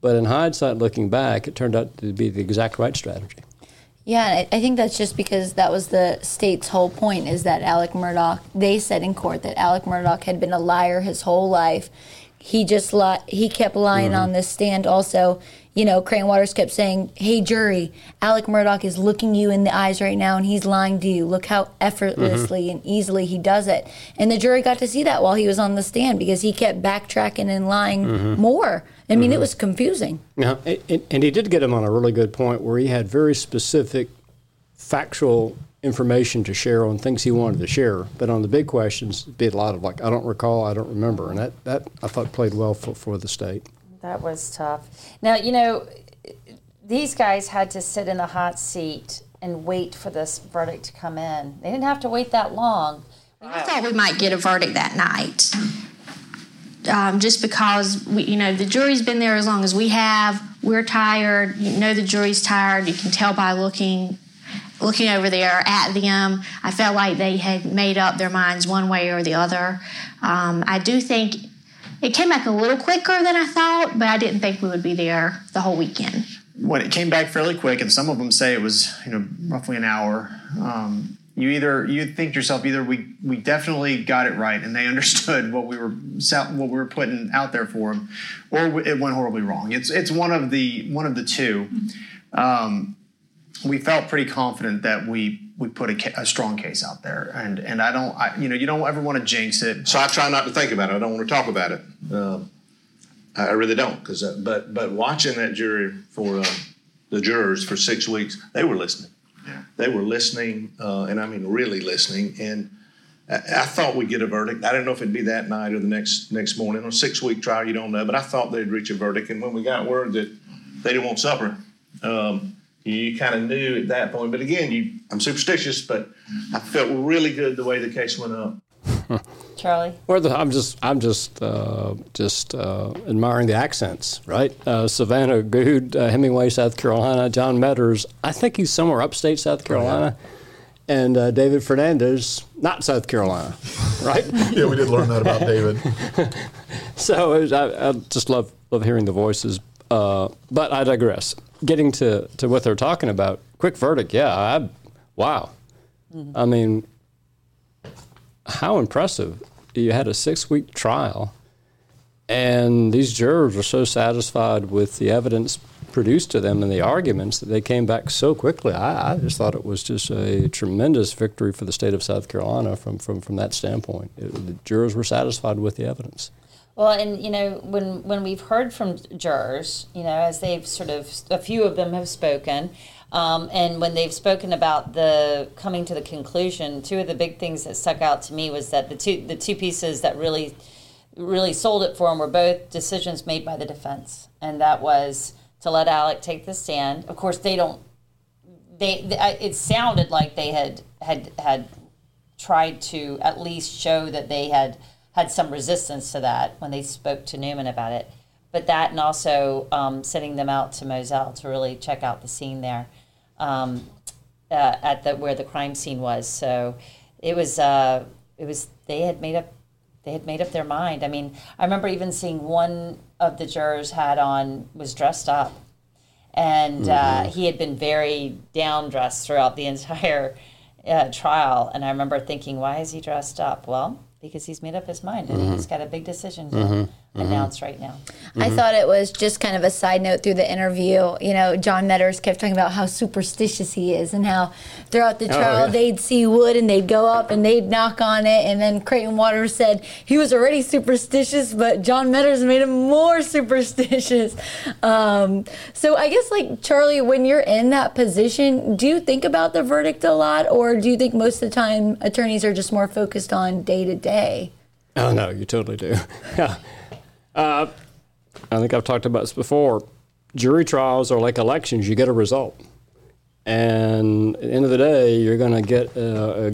But in hindsight, looking back, it turned out to be the exact right strategy. Yeah, I think that's just because that was the state's whole point, is that Alec Murdaugh, they said in court that Alec Murdaugh had been a liar his whole life. He just kept lying on this stand. Also, you know, Creighton Waters kept saying, hey, jury, Alec Murdaugh is looking you in the eyes right now, and he's lying to you. Look how effortlessly and easily he does it. And the jury got to see that while he was on the stand, because he kept backtracking and lying more. I mean, it was confusing. Now, and he did get him on a really good point where he had very specific factual information to share on things he wanted to share, but on the big questions, it'd be a lot of like, I don't recall, I don't remember, and that I thought played well for the state. That was tough. Now, you know, these guys had to sit in the hot seat and wait for this verdict to come in. They didn't have to wait that long. I thought we might get a verdict that night, just because, the jury's been there as long as we have. We're tired. You know the jury's tired. You can tell by looking over there at them. I felt like they had made up their minds one way or the other. I do think it came back a little quicker than I thought, but I didn't think we would be there the whole weekend. When it came back fairly quick, and some of them say it was, roughly an hour, you think to yourself, either we definitely got it right and they understood what we were putting out there for them, or it went horribly wrong. It's one of the two. We felt pretty confident that we put a strong case out there, and you don't ever want to jinx it. So I try not to think about it. I don't want to talk about it. I really don't, but watching that jury the jurors for 6 weeks, they were listening. Yeah. They were listening, and I mean really listening. And I thought we'd get a verdict. I didn't know if it'd be that night or the next morning. On a 6 week trial, you don't know, but I thought they'd reach a verdict. And when we got word that they didn't want supper, you kind of knew at that point. But again, I'm superstitious, but I felt really good the way the case went up. Charlie? Well, I'm just admiring the accents, right? Savannah Goude, Hemingway, South Carolina. John Meadors, I think he's somewhere upstate South Carolina. And David Fernandez, not South Carolina, right? Yeah, we did learn that about David. So I just love hearing the voices. But I digress. Getting to what they're talking about, quick verdict, yeah, wow. Mm-hmm. I mean, how impressive. You had a 6 week trial, and these jurors were so satisfied with the evidence produced to them and the arguments that they came back so quickly. I just thought it was just a tremendous victory for the state of South Carolina from that standpoint. The jurors were satisfied with the evidence. Well, and, when we've heard from jurors, as they've a few of them have spoken, and when they've spoken about coming to the conclusion, two of the big things that stuck out to me was that the two pieces that really, really sold it for them were both decisions made by the defense. And that was to let Alec take the stand. Of course, it sounded like they had tried to at least show that they had some resistance to that when they spoke to Newman about it. But that, and also sending them out to Moselle to really check out the scene there, where the crime scene was. So it was they had made up their mind. I mean, I remember even seeing one of the jurors was dressed up, and he had been very down dressed throughout the entire trial. And I remember thinking, why is he dressed up? Well, because he's made up his mind, and he's got a big decision to announce right now. I thought it was just kind of a side note through the interview. John Meadors kept talking about how superstitious he is, and how throughout the trial they'd see wood and they'd go up and they'd knock on it. And then Creighton Waters said he was already superstitious, but John Meadors made him more superstitious. So I guess, Charlie, when you're in that position, do you think about the verdict a lot, or do you think most of the time attorneys are just more focused on day-to-day? Oh, no, you totally do. I think I've talked about this before. Jury trials are like elections. You get a result. And at the end of the day, you're going to get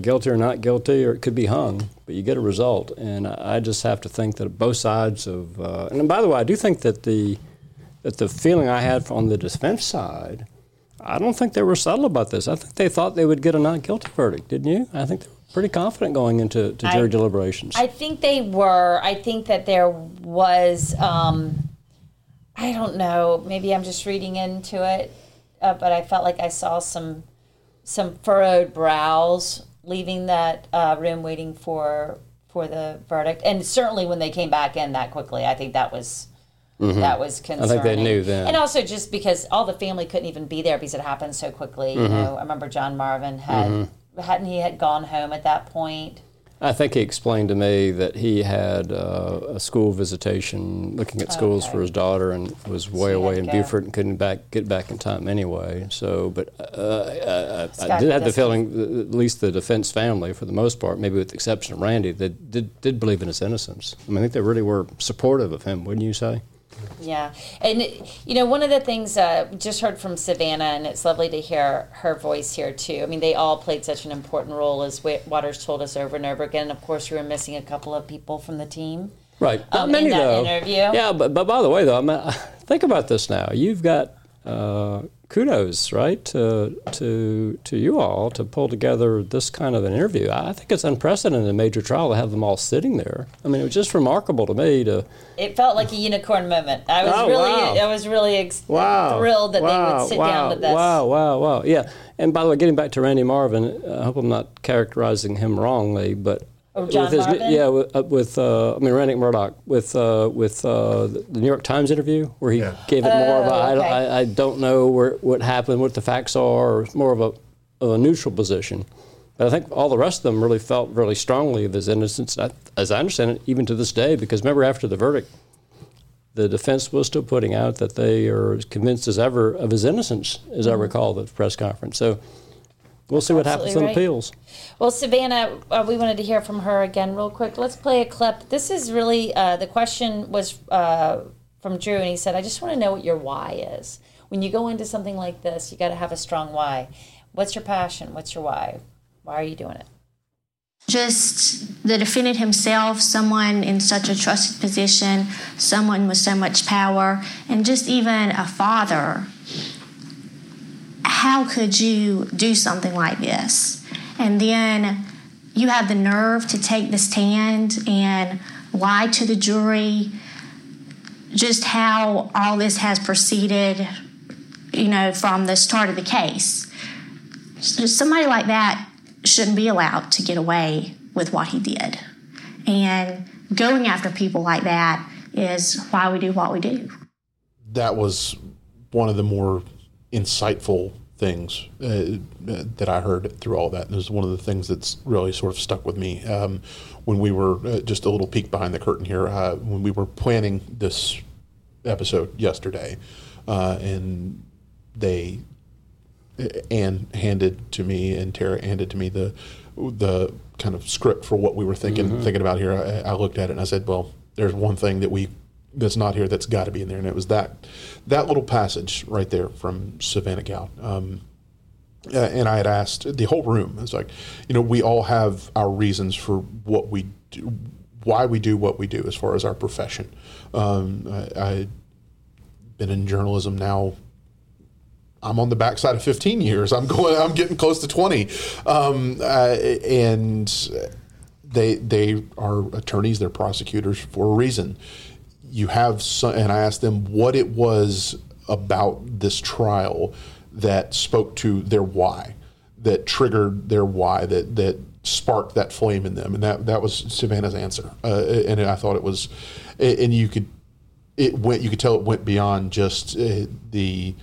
guilty or not guilty, or it could be hung, but you get a result. And I just have to think that both sides of and by the way, I do think that the feeling I had on the defense side, I don't think they were subtle about this. I think they thought they would get a not guilty verdict, didn't you? I think they were pretty confident going into jury deliberations. I think they were. I think that there was, I don't know, maybe I'm just reading into it. But I felt like I saw some furrowed brows leaving that room waiting for the verdict. And certainly when they came back in that quickly, I think that was that was concerning. I think they knew that. And also just because all the family couldn't even be there because it happened so quickly. You know, I remember John Marvin hadn't gone home at that point. I think he explained to me that he had a school visitation, looking at schools for his daughter, and was way away in Beaufort and couldn't get back in time anyway. So, but I did have the feeling, at least the defense family, for the most part, maybe with the exception of Randy, that did believe in his innocence. I mean, I think they really were supportive of him, wouldn't you say? Yeah. And, you know, one of the things just heard from Savannah, and it's lovely to hear her voice here, too. I mean, they all played such an important role, as Waters told us over and over again. Of course, we were missing a couple of people from the team. Right. Not many, though. Interview. Yeah, but by the way, though, think about this now. You've got kudos, right, to you all to pull together this kind of an interview. I think it's unprecedented in a major trial to have them all sitting there. I mean, it was just remarkable to me to... It felt like a unicorn moment. I was thrilled that they would sit down with us. Yeah, and by the way, getting back to Randy Marvin, I hope I'm not characterizing him wrongly, but... Or John Marvin? Yeah, Randy Murdaugh, with the New York Times interview where he gave it more of a, I don't know what happened, what the facts are, or more of a neutral position. But I think all the rest of them really felt really strongly of his innocence, as I understand it, even to this day, because remember after the verdict, the defense was still putting out that they are as convinced as ever of his innocence, as I recall the press conference. So... We'll see what happens in appeals. Well, Savannah, we wanted to hear from her again real quick. Let's play a clip. This is really, the question was from Drew, and he said, I just want to know what your why is. When you go into something like this, you got to have a strong why. What's your passion? What's your why? Why are you doing it? Just the defendant himself, someone in such a trusted position, someone with so much power, and just even a father. How could you do something like this? And then you have the nerve to take the stand and lie to the jury, just how all this has proceeded, you know, from the start of the case. So somebody like that shouldn't be allowed to get away with what he did. And going after people like that is why we do what we do. That was one of the more insightful things that I heard through all that. And it was one of the things that's really sort of stuck with me. When we were, just a little peek behind the curtain here, when we were planning this episode yesterday, and Anne handed to me and Tara handed to me the kind of script for what we were thinking about here, I looked at it and I said, well, there's one thing that's not here, that's got to be in there, and it was that little passage right there from Savannah Goude. And I had asked the whole room, it's like, you know, we all have our reasons for what we do, why we do what we do as far as our profession. I've been in journalism now, I'm on the backside of 15 years, I'm getting close to 20, and they are attorneys, they're prosecutors for a reason. You have some, and I asked them what it was about this trial that spoke to their why, that triggered their why, that sparked that flame in them, and that was Savannah's answer. And I thought it was, and you could tell it went beyond just It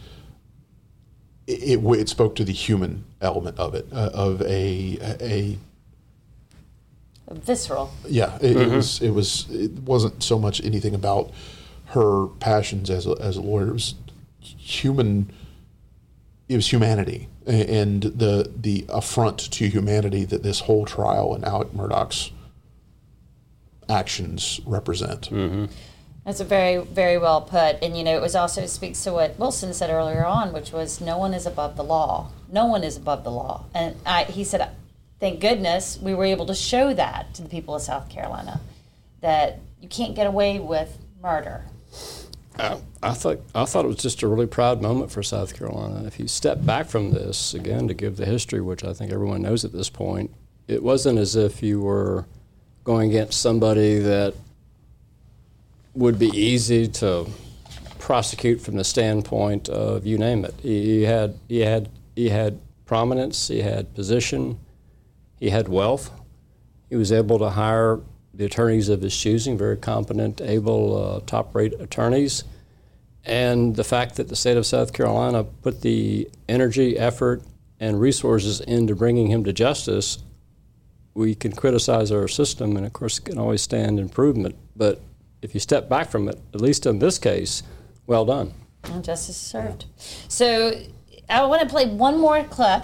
spoke to the human element of it, of a visceral. Yeah, it wasn't so much anything about her passions as a lawyer. It was human. It was humanity and the affront to humanity that this whole trial and Alec Murdaugh's actions represent. Mm-hmm. That's a very, very well put. And, you know, it was also speaks to what Wilson said earlier on, which was no one is above the law. No one is above the law. And he said, thank goodness we were able to show that to the people of South Carolina, that you can't get away with murder. I thought it was just a really proud moment for South Carolina. If you step back from this, again, to give the history, which I think everyone knows at this point, it wasn't as if you were going against somebody that would be easy to prosecute from the standpoint of, you name it. He had prominence, he had position, he had wealth. He was able to hire the attorneys of his choosing, very competent, able, top-rate attorneys. And the fact that the state of South Carolina put the energy, effort, and resources into bringing him to justice, we can criticize our system, and of course it can always stand improvement. But if you step back from it, at least in this case, well done. And justice served. Yeah. So I want to play one more clip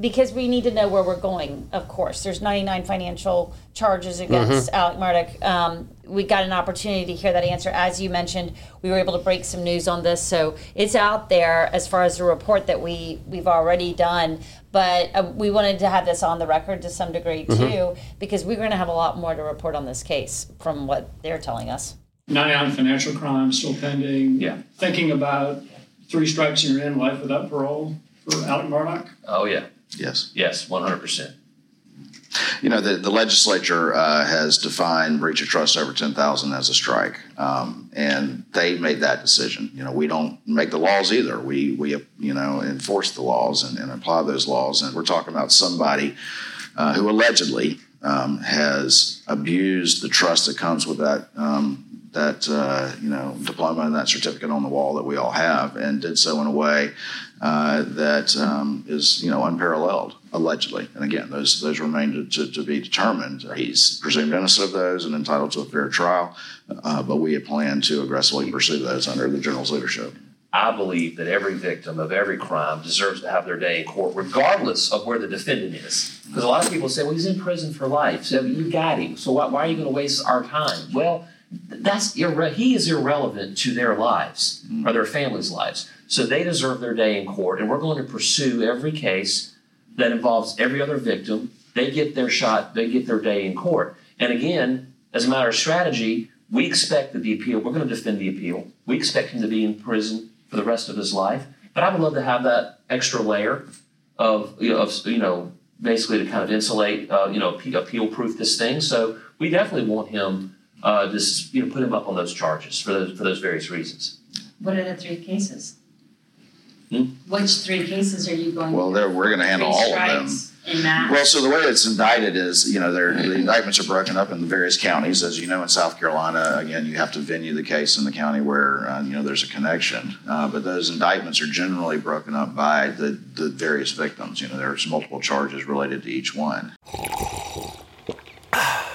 because we need to know where we're going, of course. There's 99 financial charges against Alec Murdaugh. We got an opportunity to hear that answer. As you mentioned, we were able to break some news on this. So it's out there as far as the report that we've already done. But we wanted to have this on the record to some degree, too, because we're going to have a lot more to report on this case from what they're telling us. 99 financial crimes still pending. Yeah. Thinking about 3 strikes and you're in, life without parole for Alec Murdaugh? Oh, yeah. Yes. Yes, 100%. You know, the legislature has defined breach of trust over $10,000 as a strike, and they made that decision. You know, we don't make the laws either. We enforce the laws and apply those laws. And we're talking about somebody who allegedly has abused the trust that comes with that diploma and that certificate on the wall that we all have, and did so in a way that is, unparalleled, allegedly. And again, those remain to be determined. He's presumed innocent of those and entitled to a fair trial, but we have planned to aggressively pursue those under the general's leadership. I believe that every victim of every crime deserves to have their day in court, regardless of where the defendant is. Because a lot of people say, well, he's in prison for life, so you got him, so why are you going to waste our time? Well, he is irrelevant to their lives or their families' lives. So they deserve their day in court, and we're going to pursue every case that involves every other victim. They get their shot. They get their day in court. And again, as a matter of strategy, we expect that the appeal, we're going to defend the appeal. We expect him to be in prison for the rest of his life. But I would love to have that extra layer of basically to kind of insulate, appeal-proof this thing. So we definitely want him put him up on those charges for those various reasons. What are the 3 cases? Which 3 cases are you going to? Well, we're going to handle all of them. Well, so the way it's indicted is, the indictments are broken up in the various counties. As you know, in South Carolina, again, you have to venue the case in the county where, there's a connection. But those indictments are generally broken up by the various victims. There's multiple charges related to each one.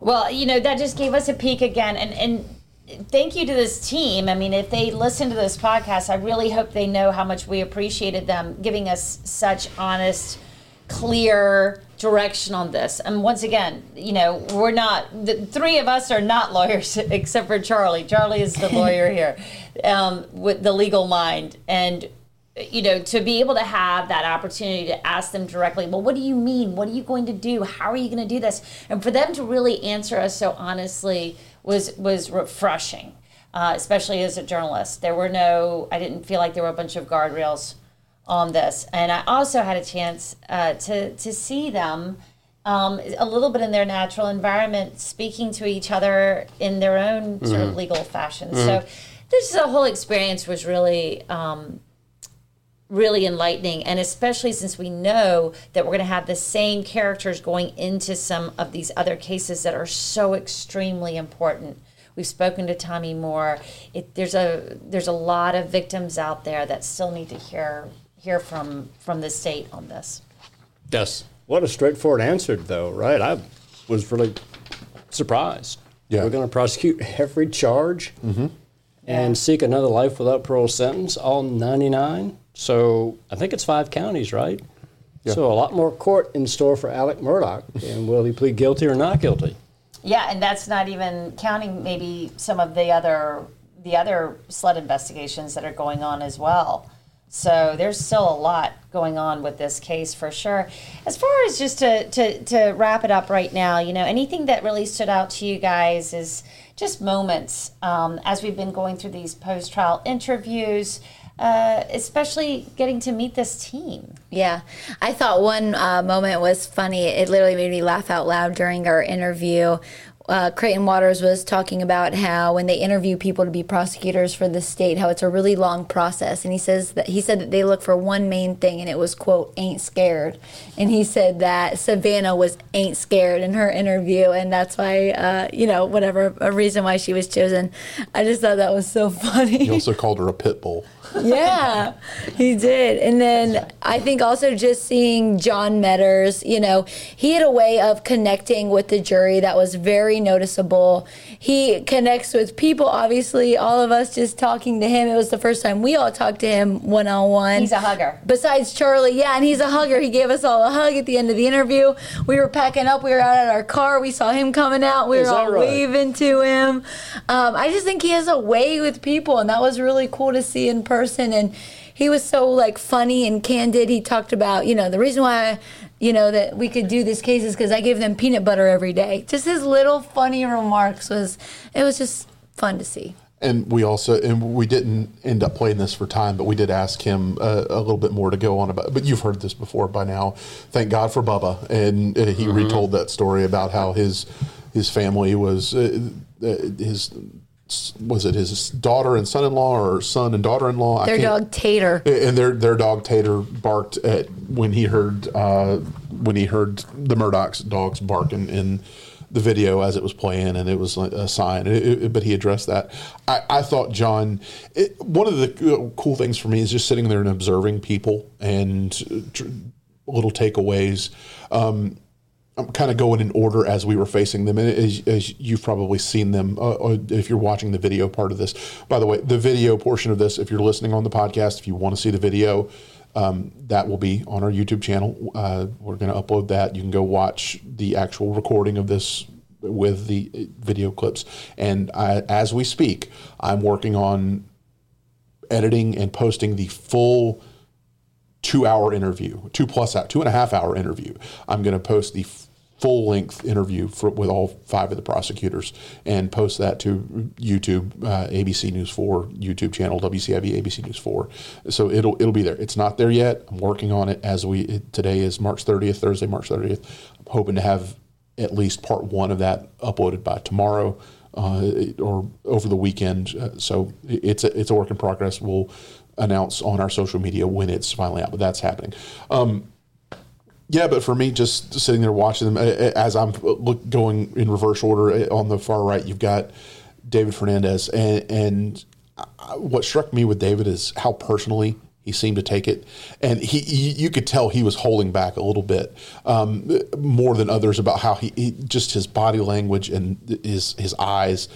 Well, that just gave us a peek again. And thank you to this team. I mean, if they listen to this podcast, I really hope they know how much we appreciated them giving us such honest, clear direction on this. And once again, we're not, the 3 of us are not lawyers except for Charlie. Charlie is the lawyer here with the legal mind. And, to be able to have that opportunity to ask them directly, well, what do you mean? What are you going to do? How are you going to do this? And for them to really answer us so honestly was refreshing, especially as a journalist. I didn't feel like there were a bunch of guardrails on this. And I also had a chance to see them a little bit in their natural environment, speaking to each other in their own sort of legal fashion. So the whole experience was really... really enlightening, and especially since we know that we're going to have the same characters going into some of these other cases that are so extremely important. We've spoken to Tommy Moore. There's a lot of victims out there that still need to hear from the state on this. Yes. What a straightforward answer, though, right? I was really surprised. Yeah. We're going to prosecute every charge and seek another life without parole sentence, all 99. So I think it's 5 counties, right? Yeah. So a lot more court in store for Alec Murdaugh, and will he plead guilty or not guilty? Yeah, and that's not even counting maybe some of the other SLED investigations that are going on as well. So there's still a lot going on with this case for sure. As far as just to wrap it up right now, you know, anything that really stood out to you guys is just moments as we've been going through these post-trial interviews, especially getting to meet this team. Yeah, I thought one moment was funny. It literally made me laugh out loud during our interview. Creighton Waters was talking about how when they interview people to be prosecutors for the state, how it's a really long process. And he said that they look for one main thing, and it was, quote, ain't scared. And he said that Savannah was ain't scared in her interview. And that's why, a reason why she was chosen. I just thought that was so funny. He also called her a pit bull. Yeah, he did. And then I think also just seeing John Meadors, you know, he had a way of connecting with the jury that was very noticeable. He connects with people, obviously, all of us just talking to him. It was the first time we all talked to him one-on-one. He's a hugger. Besides Charlie, yeah, and he's a hugger. He gave us all a hug at the end of the interview. We were packing up. We were out at our car. We saw him coming out. We were all waving to him. I just think he has a way with people, and that was really cool to see in person. And he was so, like, funny and candid. He talked about, you know, the reason why, you know, that we could do this case is because I give them peanut butter every day. Just his little funny remarks was just fun to see. And we didn't end up playing this for time, but we did ask him a little bit more to go on about. But you've heard this before by now. Thank God for Bubba. And he retold that story about how his family was his daughter and son-in-law, or son and daughter-in-law? Their dog Tater. And their dog Tater barked at when he heard the Murdaugh's dogs barking in the video as it was playing, and it was like a sign. But he addressed that. I thought John. One of the cool things for me is just sitting there and observing people and little takeaways. I'm kind of going in order as we were facing them, and as you've probably seen them if you're watching the video part of this. By the way, the video portion of this, if you're listening on the podcast, if you want to see the video, that will be on our YouTube channel. We're going to upload that. You can go watch the actual recording of this with the video clips. And as we speak, I'm working on editing and posting the full 2-hour interview, 2.5-hour interview. I'm going to post the full-length interview with all 5 of the prosecutors and post that to YouTube, ABC News 4 YouTube channel, WCIV ABC News 4. So it'll be there. It's not there yet. I'm working on it as today is Thursday, March 30th. I'm hoping to have at least part 1 of that uploaded by tomorrow. Or over the weekend. So it's a work in progress. We'll announce on our social media when it's finally out, but that's happening. But for me, just sitting there watching them, as I'm going in reverse order, on the far right, you've got David Fernandez. And what struck me with David is how personally he seemed to take it, and you could tell he was holding back a little bit more than others about how he just his body language and his eyes.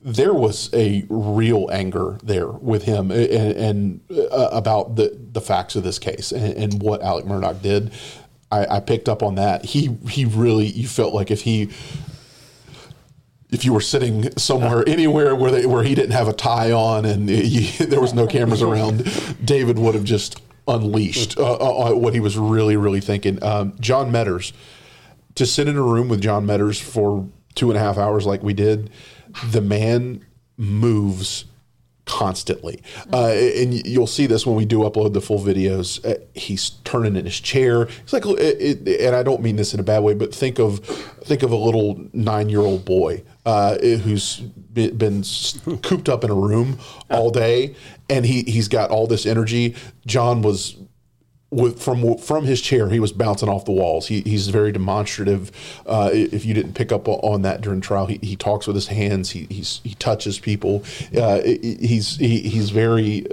There was a real anger there with him and about the facts of this case and what Alec Murdaugh did. I picked up on that. He really, you felt like if you were sitting somewhere, anywhere where he didn't have a tie on and there was no cameras around, David would have just unleashed what he was really, really thinking. John Meadors, to sit in a room with John Meadors for 2.5 hours like we did, the man moves constantly. And you'll see this when we do upload the full videos. He's turning in his chair. It's like, and I don't mean this in a bad way, but think of a little 9-year-old boy who's been cooped up in a room all day, and he's got all this energy. John was from his chair, he was bouncing off the walls. He's very demonstrative. If you didn't pick up on that during trial, he talks with his hands. He touches people. He's very.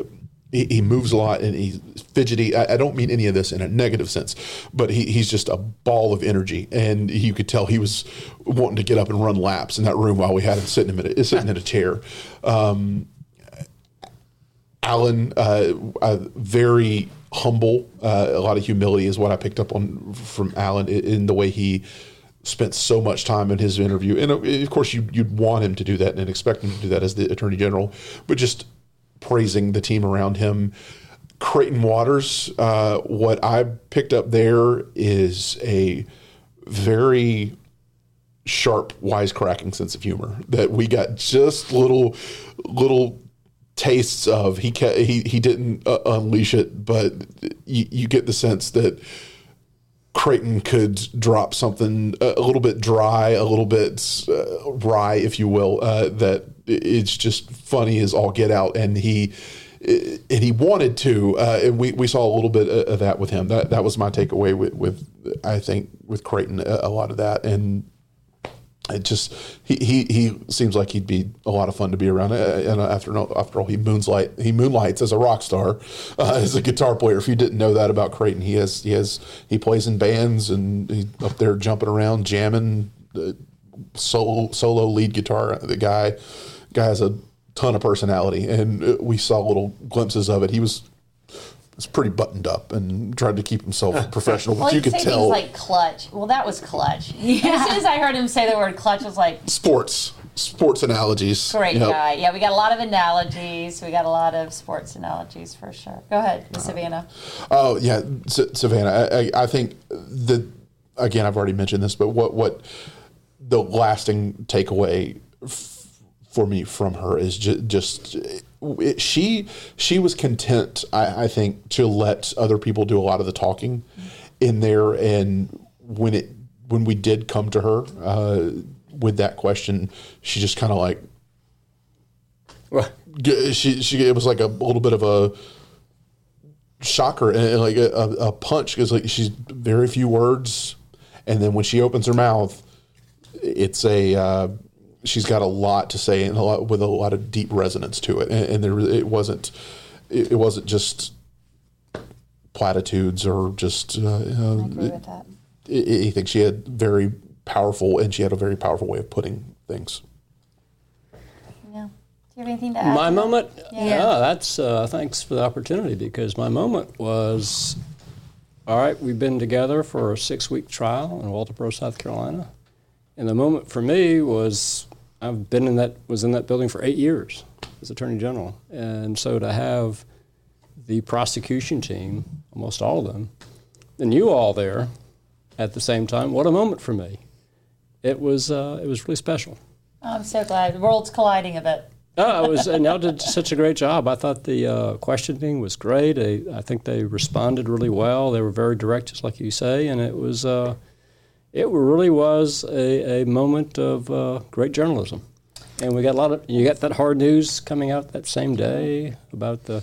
He moves a lot and he's fidgety. I don't mean any of this in a negative sense, but he's just a ball of energy. And you could tell he was wanting to get up and run laps in that room while we had him sitting in a chair. Alan, very humble. A lot of humility is what I picked up on from Alan in the way he spent so much time in his interview. And of course, you'd want him to do that and expect him to do that as the Attorney General, but just praising the team around him. Creighton Waters, what I picked up there is a very sharp, wisecracking sense of humor that we got just little tastes of. He didn't unleash it, but you get the sense that Creighton could drop something a little bit dry, a little bit wry, if you will, that it's just funny as all get out. And he wanted to, and we saw a little bit of that with him. That was my takeaway with Creighton, a lot of that. And it just, he seems like he'd be a lot of fun to be around. And after all, he moonlights as a rock star, as a guitar player. If you didn't know that about Creighton, he plays in bands and he's up there jumping around, jamming, solo lead guitar. The guy has a ton of personality, and we saw little glimpses of it. He was pretty buttoned up and tried to keep himself professional. Well, but you could tell, like, clutch. Well, that was clutch. Yeah. As soon as I heard him say the word clutch, I was like, sports analogies. Great guy. Yeah, we got a lot of analogies. We got a lot of sports analogies for sure. Go ahead, Savannah. Oh yeah, Savannah. I think again, I've already mentioned this, but what the lasting takeaway for me from her is she was content, I think, to let other people do a lot of the talking in there. And when we did come to her with that question, she just kind of like, it was like a little bit of a shocker and like a punch, because like she's very few words, and then when she opens her mouth, it's she's got a lot to say and a lot of deep resonance to it, and there it wasn't just platitudes or just. I agree with that. I think she had a very powerful way of putting things. Yeah. Do you have anything to add? My moment. Yeah. That's thanks for the opportunity, because my moment was, all right, we've been together for a 6-week trial in Walterboro, South Carolina. And the moment for me was I've been in that building for 8 years as Attorney General. And so to have the prosecution team, almost all of them, and you all there at the same time, what a moment for me. It was really special. Oh, I'm so glad. The world's colliding a bit. And y'all did such a great job. I thought the questioning was great. I think they responded really well. They were very direct, just like you say, and it was... It really was a moment of great journalism, and we got you got that hard news coming out that same day about the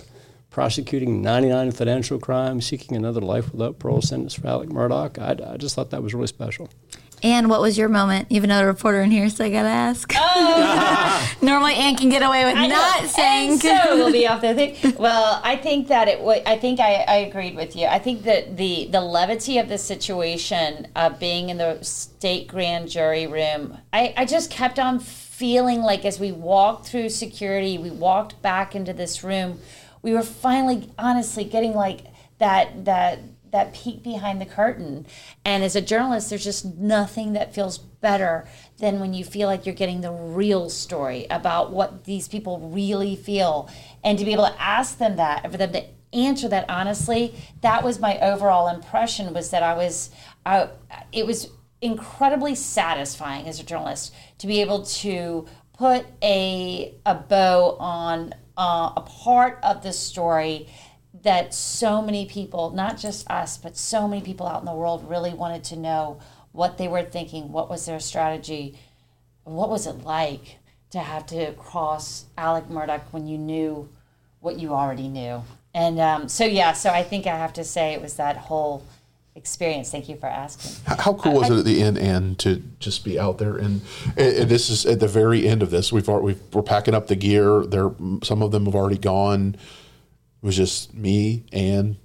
prosecuting 99 financial crimes, seeking another life without parole sentence for Alec Murdaugh. I just thought that was really special. Anne, what was your moment? You have another reporter in here, so I gotta ask. Oh. Normally, Anne can get away with not saying. So we'll be off the thing. Well, I think that I agreed with you. I think that the levity of the situation of being in the state grand jury room, I just kept on feeling like as we walked through security, we walked back into this room, we were finally, honestly, getting like that peek behind the curtain. And as a journalist, there's just nothing that feels better than when you feel like you're getting the real story about what these people really feel. And to be able to ask them that, for them to answer that honestly, that was my overall impression, was that it was incredibly satisfying as a journalist to be able to put a bow on a part of the story that so many people, not just us, but so many people out in the world really wanted to know what they were thinking, what was their strategy, what was it like to have to cross Alec Murdaugh when you knew what you already knew. And so I think I have to say it was that whole experience. Thank you for asking. How cool was it at the end, Anne, to just be out there? And this is at the very end of this. We're packing up the gear. Some of them have already gone. It was just me, Anne,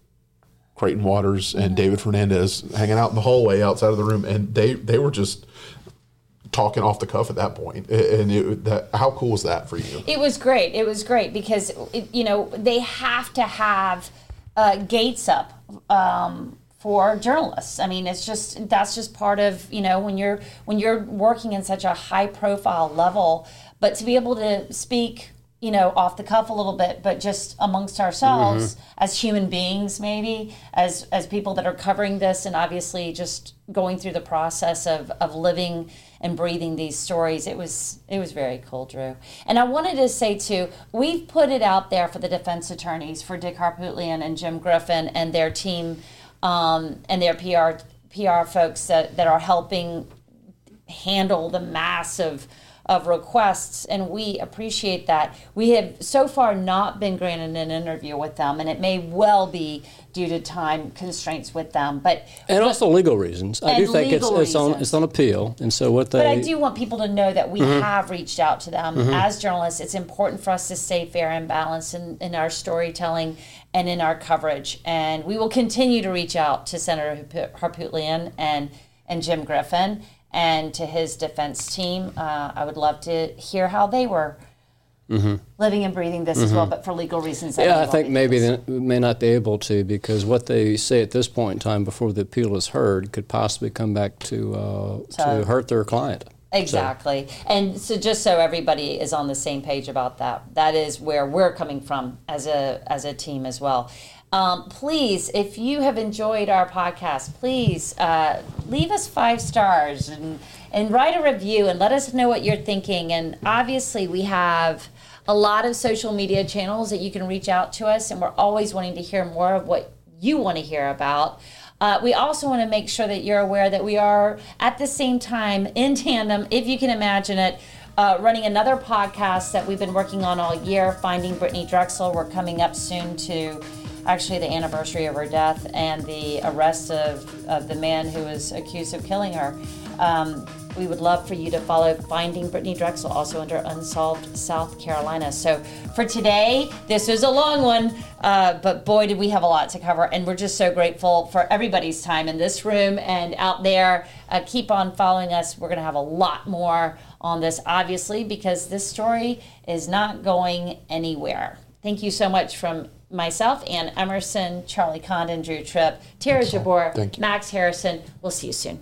Creighton Waters, and David Fernandez hanging out in the hallway outside of the room. And they were just talking off the cuff at that point. And how cool was that for you? It was great. It was great because, they have to have gates up for journalists. I mean, that's just part of, when you're working in such a high profile level, but to be able to speak, off the cuff a little bit, but just amongst ourselves as human beings, maybe as people that are covering this and obviously just going through the process of living and breathing these stories. It was very cool, Drew. And I wanted to say too, we've put it out there for the defense attorneys, for Dick Harpootlian and Jim Griffin and their team, and their PR folks that are helping handle the massive of requests, and we appreciate that. We have so far not been granted an interview with them, and it may well be due to time constraints with them, but also legal reasons. I do think it's on appeal, and so But I do want people to know that we have reached out to them as journalists. It's important for us to stay fair and balanced in our storytelling and in our coverage, and we will continue to reach out to Senator Harpootlian and Jim Griffin. And to his defense team, I would love to hear how they were living and breathing this as well, but for legal reasons. I think maybe they may not be able to, because what they say at this point in time before the appeal is heard could possibly come back to hurt their client. Exactly. So. And so just so everybody is on the same page about that, that is where we're coming from as a team as well. Please, if you have enjoyed our podcast, please leave us 5 stars and write a review and let us know what you're thinking. And obviously we have a lot of social media channels that you can reach out to us, and we're always wanting to hear more of what you want to hear about. We also want to make sure that you're aware that we are at the same time in tandem, if you can imagine it, running another podcast that we've been working on all year, Finding Brittanee Drexel. We're coming up soon to actually the anniversary of her death and the arrest of the man who was accused of killing her. We would love for you to follow Finding Brittanee Drexel, also under Unsolved South Carolina. So for today, this was a long one, but boy, did we have a lot to cover. And we're just so grateful for everybody's time in this room and out there. Keep on following us. We're going to have a lot more on this, obviously, because this story is not going anywhere. Thank you so much from myself, Anne Emerson, Charlie Condon, Drew Tripp, Tara Jabour, Max Harrison. We'll see you soon.